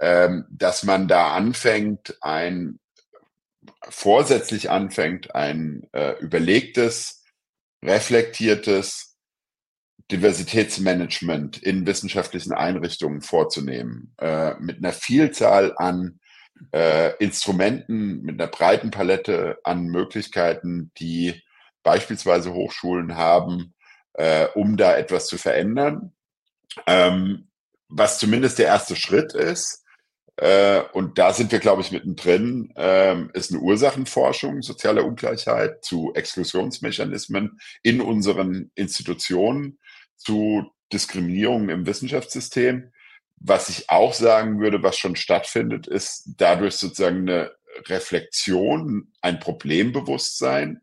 ähm, dass man da anfängt, ein vorsätzlich anfängt, ein äh, überlegtes, reflektiertes Diversitätsmanagement in wissenschaftlichen Einrichtungen vorzunehmen, äh, mit einer Vielzahl an äh, Instrumenten, mit einer breiten Palette an Möglichkeiten, die beispielsweise Hochschulen haben, Äh, um da etwas zu verändern, ähm, was zumindest der erste Schritt ist. Äh, und da sind wir, glaube ich, mittendrin, ähm, ist eine Ursachenforschung sozialer Ungleichheit zu Exklusionsmechanismen in unseren Institutionen, zu Diskriminierung im Wissenschaftssystem. Was ich auch sagen würde, was schon stattfindet, ist dadurch sozusagen eine Reflexion, ein Problembewusstsein,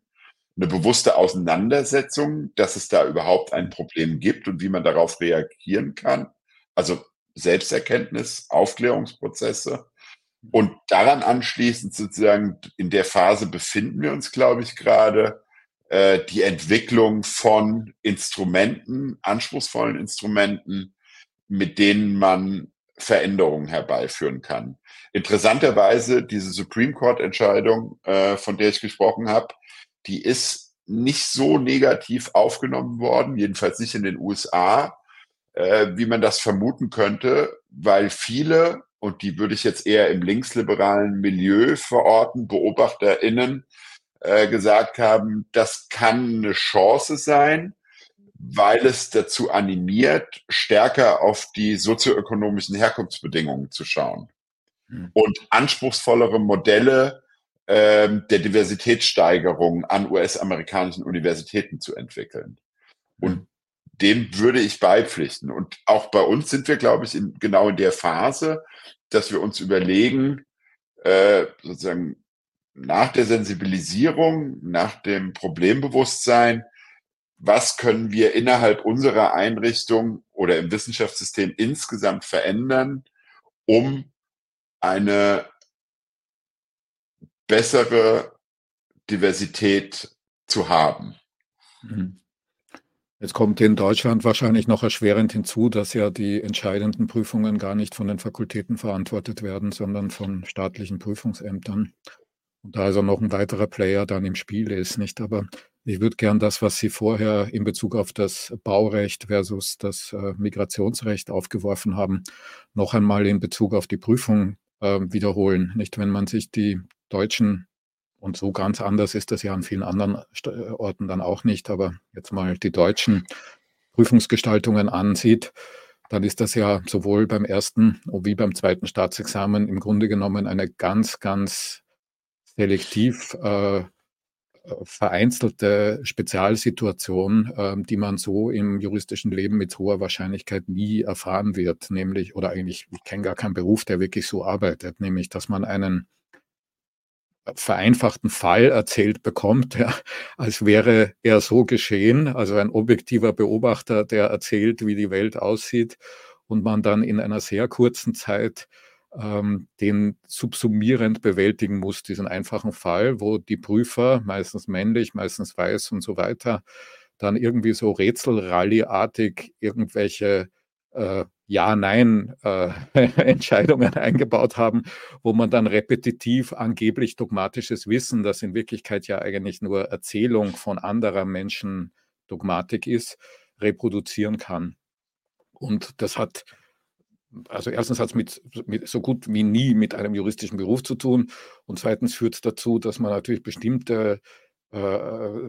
eine bewusste Auseinandersetzung, dass es da überhaupt ein Problem gibt und wie man darauf reagieren kann. Also Selbsterkenntnis, Aufklärungsprozesse Und daran anschließend sozusagen, in der Phase befinden wir uns, glaube ich, gerade, äh, die Entwicklung von Instrumenten, anspruchsvollen Instrumenten, mit denen man Veränderungen herbeiführen kann. Interessanterweise, diese Supreme Court-Entscheidung, äh, von der ich gesprochen habe, die ist nicht so negativ aufgenommen worden, jedenfalls nicht in den U S A, äh, wie man das vermuten könnte, weil viele, und die würde ich jetzt eher im linksliberalen Milieu verorten, BeobachterInnen, äh, gesagt haben, das kann eine Chance sein, weil es dazu animiert, stärker auf die sozioökonomischen Herkunftsbedingungen zu schauen mhm. und anspruchsvollere Modelle äh, der Diversitätssteigerung an U S-amerikanischen Universitäten zu entwickeln. Mhm. Und dem würde ich beipflichten. Und auch bei uns sind wir, glaube ich, in, genau in der Phase, dass wir uns überlegen, äh, sozusagen nach der Sensibilisierung, nach dem Problembewusstsein, was können wir innerhalb unserer Einrichtung oder im Wissenschaftssystem insgesamt verändern, um eine bessere Diversität zu haben. Mhm. Jetzt kommt in Deutschland wahrscheinlich noch erschwerend hinzu, dass ja die entscheidenden Prüfungen gar nicht von den Fakultäten verantwortet werden, sondern von staatlichen Prüfungsämtern. Und da also noch ein weiterer Player dann im Spiel ist, nicht? Aber ich würde gern das, was Sie vorher in Bezug auf das Baurecht versus das Migrationsrecht aufgeworfen haben, noch einmal in Bezug auf die Prüfung äh, wiederholen, nicht? Wenn man sich die deutschen, und so ganz anders ist das ja an vielen anderen Orten dann auch nicht, aber jetzt mal die deutschen Prüfungsgestaltungen ansieht, dann ist das ja sowohl beim ersten wie beim zweiten Staatsexamen im Grunde genommen eine ganz, ganz selektiv äh, vereinzelte Spezialsituation, äh, die man so im juristischen Leben mit hoher Wahrscheinlichkeit nie erfahren wird, nämlich, oder eigentlich, ich kenne gar keinen Beruf, der wirklich so arbeitet, nämlich, dass man einen vereinfachten Fall erzählt bekommt, ja, als wäre er so geschehen, also ein objektiver Beobachter, der erzählt, wie die Welt aussieht und man dann in einer sehr kurzen Zeit ähm, den subsumierend bewältigen muss, diesen einfachen Fall, wo die Prüfer, meistens männlich, meistens weiß und so weiter, dann irgendwie so Rätselrallye-artig irgendwelche äh, Ja-Nein-Entscheidungen äh, eingebaut haben, wo man dann repetitiv angeblich dogmatisches Wissen, das in Wirklichkeit ja eigentlich nur Erzählung von anderer Menschen Dogmatik ist, reproduzieren kann. Und das hat, also erstens hat es mit, mit so gut wie nie mit einem juristischen Beruf zu tun und zweitens führt es dazu, dass man natürlich bestimmte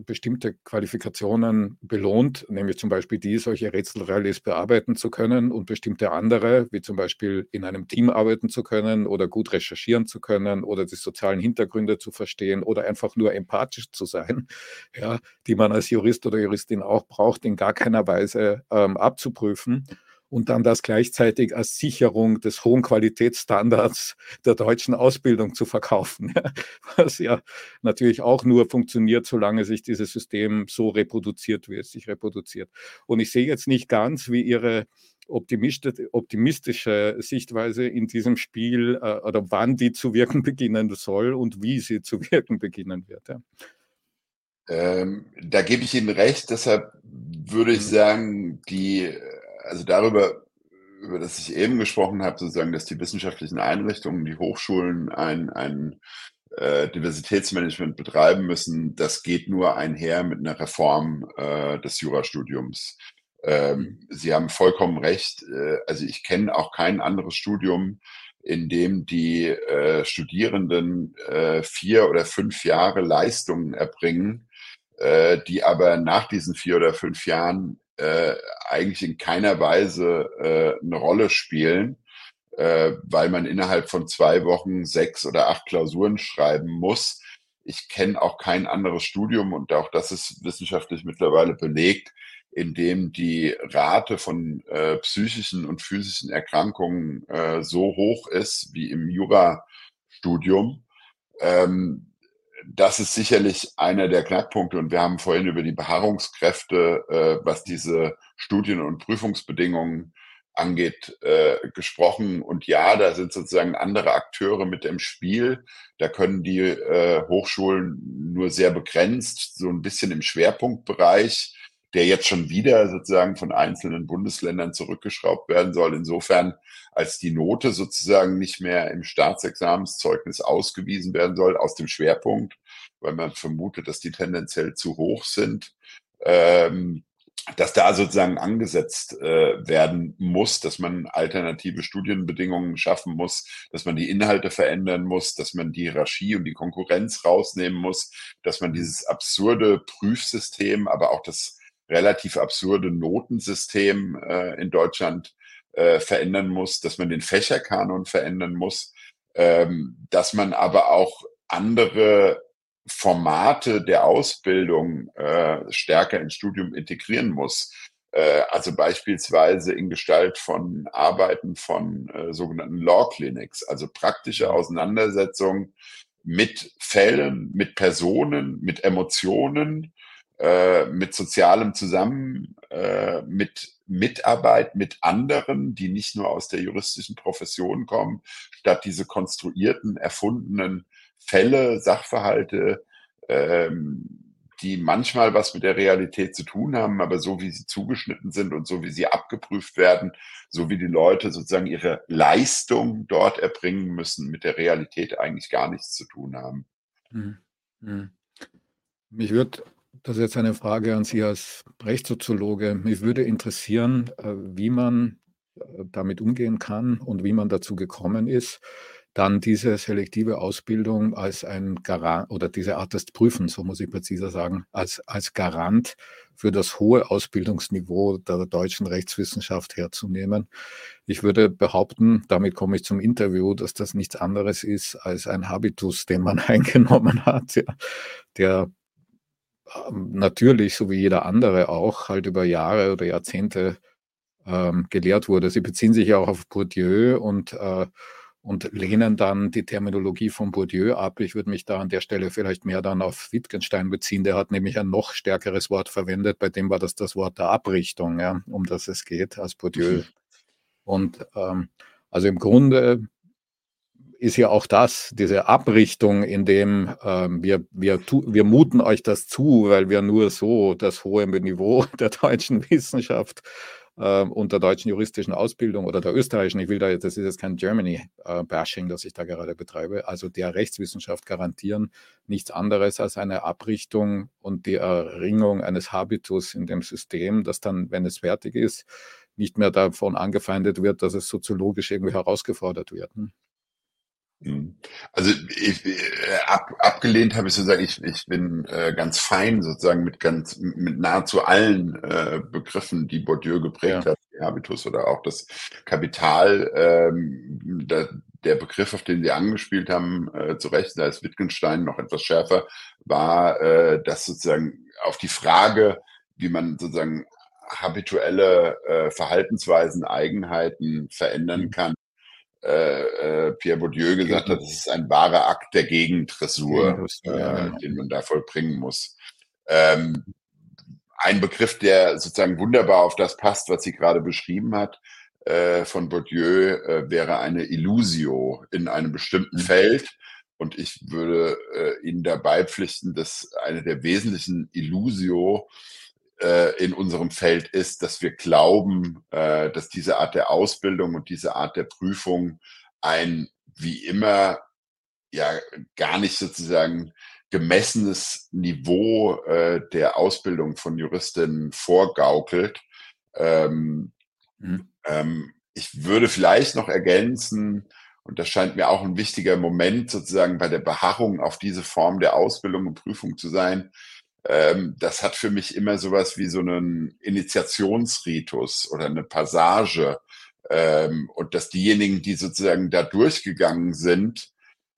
bestimmte Qualifikationen belohnt, nämlich zum Beispiel die, solche Rätselrallyes bearbeiten zu können und bestimmte andere, wie zum Beispiel in einem Team arbeiten zu können oder gut recherchieren zu können oder die sozialen Hintergründe zu verstehen oder einfach nur empathisch zu sein, ja, die man als Jurist oder Juristin auch braucht, in gar keiner Weise ähm, abzuprüfen. Und dann das gleichzeitig als Sicherung des hohen Qualitätsstandards der deutschen Ausbildung zu verkaufen, was ja natürlich auch nur funktioniert, solange sich dieses System so reproduziert, wie es sich reproduziert. Und ich sehe jetzt nicht ganz, wie Ihre optimistische Sichtweise in diesem Spiel äh, oder wann die zu wirken beginnen soll und wie sie zu wirken beginnen wird. Ja. Ähm, da gebe ich Ihnen recht, deshalb würde ich sagen, die Also darüber, über das ich eben gesprochen habe, sozusagen, dass die wissenschaftlichen Einrichtungen, die Hochschulen ein, ein äh, Diversitätsmanagement betreiben müssen, das geht nur einher mit einer Reform äh, des Jurastudiums. Ähm, Sie haben vollkommen recht. Äh, also ich kenne auch kein anderes Studium, in dem die äh, Studierenden äh, vier oder fünf Jahre Leistungen erbringen, äh, die aber nach diesen vier oder fünf Jahren Äh, eigentlich in keiner Weise äh, eine Rolle spielen, äh, weil man innerhalb von zwei Wochen sechs oder acht Klausuren schreiben muss. Ich kenne auch kein anderes Studium, und auch das ist wissenschaftlich mittlerweile belegt, in dem die Rate von äh, psychischen und physischen Erkrankungen äh, so hoch ist wie im Jurastudium. Ähm, Das ist sicherlich einer der Knackpunkte, und wir haben vorhin über die Beharrungskräfte, äh, was diese Studien- und Prüfungsbedingungen angeht, äh, gesprochen. Und ja, da sind sozusagen andere Akteure mit im Spiel. Da können die äh, Hochschulen nur sehr begrenzt, so ein bisschen im Schwerpunktbereich, der jetzt schon wieder sozusagen von einzelnen Bundesländern zurückgeschraubt werden soll. Insofern, als die Note sozusagen nicht mehr im Staatsexamenszeugnis ausgewiesen werden soll aus dem Schwerpunkt, weil man vermutet, dass die tendenziell zu hoch sind, ähm, dass da sozusagen angesetzt äh, werden muss, dass man alternative Studienbedingungen schaffen muss, dass man die Inhalte verändern muss, dass man die Hierarchie und die Konkurrenz rausnehmen muss, dass man dieses absurde Prüfsystem, aber auch das relativ absurde Notensystem äh, in Deutschland äh, verändern muss, dass man den Fächerkanon verändern muss, ähm, dass man aber auch andere Formate der Ausbildung äh, stärker ins Studium integrieren muss. Äh, also beispielsweise in Gestalt von Arbeiten von äh, sogenannten Law Clinics, also praktische Auseinandersetzungen mit Fällen, mit Personen, mit Emotionen, äh, mit sozialem Zusammen, äh, mit Mitarbeit mit anderen, die nicht nur aus der juristischen Profession kommen, statt diese konstruierten, erfundenen Fälle, Sachverhalte, ähm, die manchmal was mit der Realität zu tun haben, aber so wie sie zugeschnitten sind und so wie sie abgeprüft werden, so wie die Leute sozusagen ihre Leistung dort erbringen müssen, mit der Realität eigentlich gar nichts zu tun haben. Mhm. Mhm. Mich würde, das ist jetzt eine Frage an Sie als Rechtssoziologe, mich würde interessieren, wie man damit umgehen kann und wie man dazu gekommen ist, dann diese selektive Ausbildung als ein Garant, oder diese Art des Prüfens, so muss ich präziser sagen, als, als Garant für das hohe Ausbildungsniveau der deutschen Rechtswissenschaft herzunehmen. Ich würde behaupten, damit komme ich zum Interview, dass das nichts anderes ist als ein Habitus, den man eingenommen hat, ja, der natürlich, so wie jeder andere auch, halt über Jahre oder Jahrzehnte ähm, gelehrt wurde. Sie beziehen sich ja auch auf Bourdieu und äh, und lehnen dann die Terminologie von Bourdieu ab. Ich würde mich da an der Stelle vielleicht mehr dann auf Wittgenstein beziehen. Der hat nämlich ein noch stärkeres Wort verwendet. Bei dem war das das Wort der Abrichtung, ja, um das es geht, als Bourdieu. Und ähm, also im Grunde ist ja auch das, diese Abrichtung, in dem ähm, wir, wir, tu, wir muten euch das zu, weil wir nur so das hohe Niveau der deutschen Wissenschaft und der deutschen juristischen Ausbildung oder der österreichischen, ich will da jetzt, das ist jetzt kein Germany-Bashing, das ich da gerade betreibe, also der Rechtswissenschaft garantieren, nichts anderes als eine Abrichtung und die Erringung eines Habitus in dem System, das dann, wenn es fertig ist, nicht mehr davon angefeindet wird, dass es soziologisch irgendwie herausgefordert wird. Hm? Also ich, ab, abgelehnt habe ich sozusagen, ich, ich bin äh, ganz fein sozusagen mit ganz mit nahezu allen äh, Begriffen, die Bourdieu geprägt ja. hat, Habitus oder auch das Kapital. Ähm, da, der Begriff, auf den Sie angespielt haben, äh, zu Recht, da ist Wittgenstein noch etwas schärfer, war, äh, dass sozusagen auf die Frage, wie man sozusagen habituelle äh, Verhaltensweisen, Eigenheiten verändern kann, Äh, äh, Pierre Bourdieu gesagt hat, das ist ein wahrer Akt der Gegendressur, äh, den man da vollbringen muss. Ähm, ein Begriff, der sozusagen wunderbar auf das passt, was sie gerade beschrieben hat, äh, von Bourdieu, äh, wäre eine Illusio in einem bestimmten mhm. Feld. Und ich würde äh, Ihnen dabei pflichten, dass eine der wesentlichen Illusio in unserem Feld ist, dass wir glauben, dass diese Art der Ausbildung und diese Art der Prüfung ein, wie immer, ja gar nicht sozusagen gemessenes Niveau der Ausbildung von Juristinnen vorgaukelt. Mhm. Ich würde vielleicht noch ergänzen, und das scheint mir auch ein wichtiger Moment sozusagen bei der Beharrung auf diese Form der Ausbildung und Prüfung zu sein, das hat für mich immer sowas wie so einen Initiationsritus oder eine Passage. Und dass diejenigen, die sozusagen da durchgegangen sind,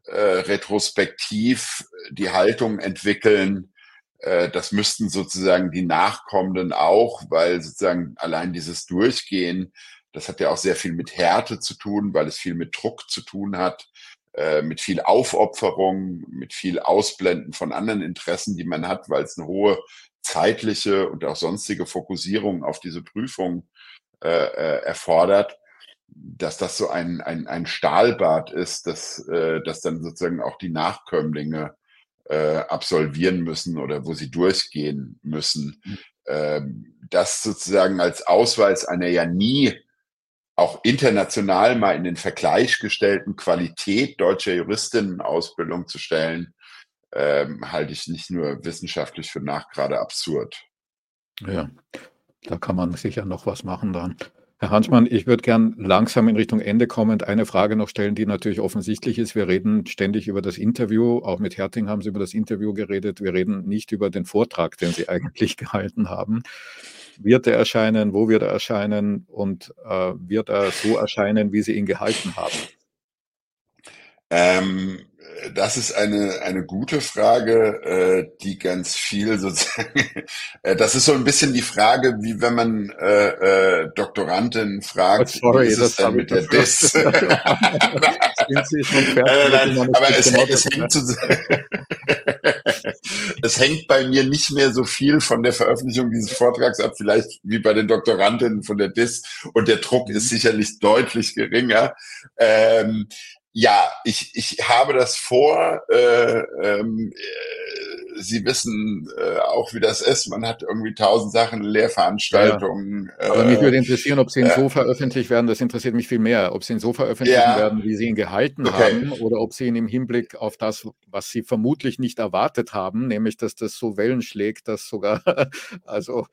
retrospektiv die Haltung entwickeln, das müssten sozusagen die Nachkommenden auch, weil sozusagen allein dieses Durchgehen, das hat ja auch sehr viel mit Härte zu tun, weil es viel mit Druck zu tun hat, mit viel Aufopferung, mit viel Ausblenden von anderen Interessen, die man hat, weil es eine hohe zeitliche und auch sonstige Fokussierung auf diese Prüfung äh, erfordert, dass das so ein, ein, ein Stahlbad ist, dass, äh, dass dann sozusagen auch die Nachkömmlinge äh, absolvieren müssen oder wo sie durchgehen müssen. Mhm. Ähm, das sozusagen als Ausweis einer ja nie auch international mal in den Vergleich gestellten Qualität deutscher Juristinnenausbildung zu stellen, ähm, halte ich nicht nur wissenschaftlich für nachgerade absurd. Ja, da kann man sicher noch was machen dran. Herr Hanschmann, ich würde gern langsam in Richtung Ende kommend eine Frage noch stellen, die natürlich offensichtlich ist. Wir reden ständig über das Interview. Auch mit Härting haben Sie über das Interview geredet. Wir reden nicht über den Vortrag, den Sie eigentlich gehalten haben. Wird er erscheinen? Wo wird er erscheinen? Und äh, wird er so erscheinen, wie Sie ihn gehalten haben? Ähm, das ist eine eine gute Frage, äh, die ganz viel sozusagen, das ist so ein bisschen die Frage, wie wenn man äh, äh, Doktoranden fragt, oh, sorry, wie ist das es denn mit der D I S? Aber es, es, hängt zu, es hängt bei mir nicht mehr so viel von der Veröffentlichung dieses Vortrags ab, vielleicht wie bei den Doktoranden von der D I S, und der Druck ist sicherlich deutlich geringer. Ähm, Ja, ich ich habe das vor. Äh, ähm, Sie wissen äh, auch, wie das ist. Man hat irgendwie tausend Sachen, Lehrveranstaltungen. Ja. Aber äh, mich würde interessieren, ob Sie ihn äh, so veröffentlicht werden. Das interessiert mich viel mehr. Ob Sie ihn so veröffentlichen ja. werden, wie Sie ihn gehalten okay. haben, oder ob Sie ihn im Hinblick auf das, was Sie vermutlich nicht erwartet haben, nämlich, dass das so Wellen schlägt, dass sogar, also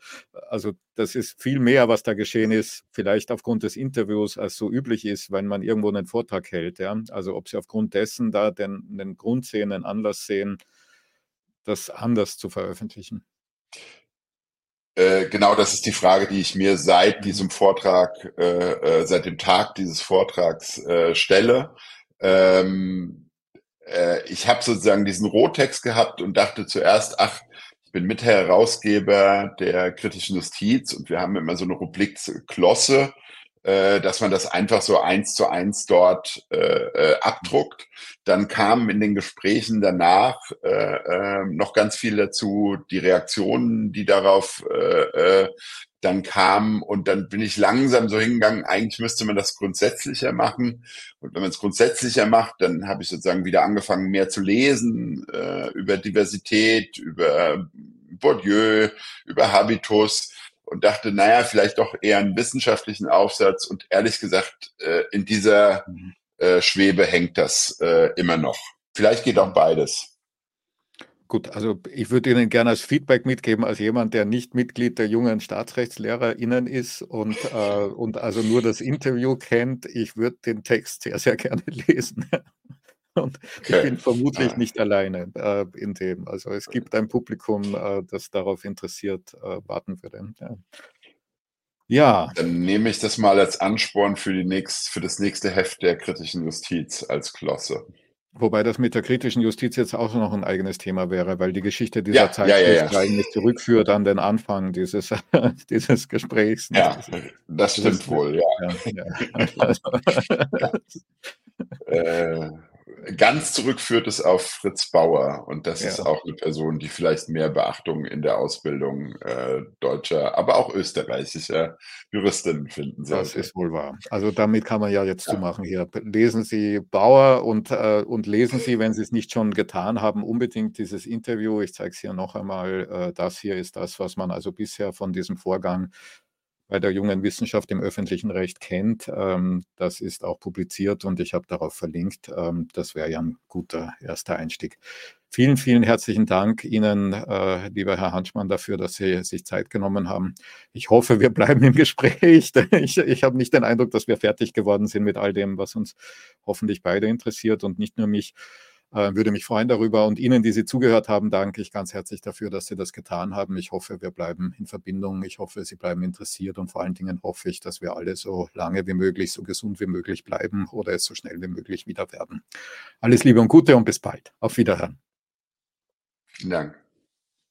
also das ist viel mehr, was da geschehen ist, vielleicht aufgrund des Interviews, als so üblich ist, wenn man irgendwo einen Vortrag hält, ja. Also ob Sie aufgrund dessen da den, den Grund sehen, den Anlass sehen, das anders zu veröffentlichen. Äh, genau, das ist die Frage, die ich mir seit diesem Vortrag, äh, seit dem Tag dieses Vortrags äh, stelle. Ähm, äh, ich habe sozusagen diesen Rohtext gehabt und dachte zuerst, ach, ich bin Mitherausgeber der Kritischen Justiz und wir haben immer so eine Rubrik Glosse, dass man das einfach so eins zu eins dort äh, abdruckt. Dann kamen in den Gesprächen danach äh, äh, noch ganz viel dazu, die Reaktionen, die darauf äh, äh, dann kamen. Und dann bin ich langsam so hingegangen, eigentlich müsste man das grundsätzlicher machen. Und wenn man es grundsätzlicher macht, dann habe ich sozusagen wieder angefangen, mehr zu lesen äh, über Diversität, über Bourdieu, über Habitus. Und dachte, naja, vielleicht doch eher einen wissenschaftlichen Aufsatz. Und ehrlich gesagt, äh, in dieser äh, Schwebe hängt das äh, immer noch. Vielleicht geht auch beides. Gut, also ich würde Ihnen gerne als Feedback mitgeben, als jemand, der nicht Mitglied der jungen StaatsrechtslehrerInnen ist und, äh, und also nur das Interview kennt. Ich würde den Text sehr, sehr gerne lesen. Und okay. ich bin vermutlich ah. nicht alleine äh, in dem. Also es gibt ein Publikum, äh, das darauf interessiert äh, warten würde. Ja. ja. Dann nehme ich das mal als Ansporn für, die nächst, für das nächste Heft der Kritischen Justiz als Glosse. Wobei das mit der Kritischen Justiz jetzt auch noch ein eigenes Thema wäre, weil die Geschichte dieser ja, Zeit ja, ja, ja. eigentlich zurückführt an den Anfang dieses, dieses Gesprächs. Ja, das stimmt das, wohl, ja. ja, ja. Also, ja. äh. Ganz zurückführt es auf Fritz Bauer, und das ja. ist auch eine Person, die vielleicht mehr Beachtung in der Ausbildung äh, deutscher, aber auch österreichischer Juristinnen finden sollte. Das ist wohl wahr. Also damit kann man ja jetzt ja. zumachen hier. Lesen Sie Bauer und, äh, und lesen Sie, wenn Sie es nicht schon getan haben, unbedingt dieses Interview. Ich zeige es hier noch einmal. Äh, das hier ist das, was man also bisher von diesem Vorgang bei der Jungen Wissenschaft im Öffentlichen Recht kennt. Das ist auch publiziert und ich habe darauf verlinkt. Das wäre ja ein guter erster Einstieg. Vielen, vielen herzlichen Dank Ihnen, lieber Herr Hanschmann, dafür, dass Sie sich Zeit genommen haben. Ich hoffe, wir bleiben im Gespräch. Ich, ich habe nicht den Eindruck, dass wir fertig geworden sind mit all dem, was uns hoffentlich beide interessiert und nicht nur mich. Würde mich freuen darüber, und Ihnen, die Sie zugehört haben, danke ich ganz herzlich dafür, dass Sie das getan haben. Ich hoffe, wir bleiben in Verbindung. Ich hoffe, Sie bleiben interessiert, und vor allen Dingen hoffe ich, dass wir alle so lange wie möglich, so gesund wie möglich bleiben oder es so schnell wie möglich wieder werden. Alles Liebe und Gute und bis bald. Auf Wiederhören. Vielen Dank.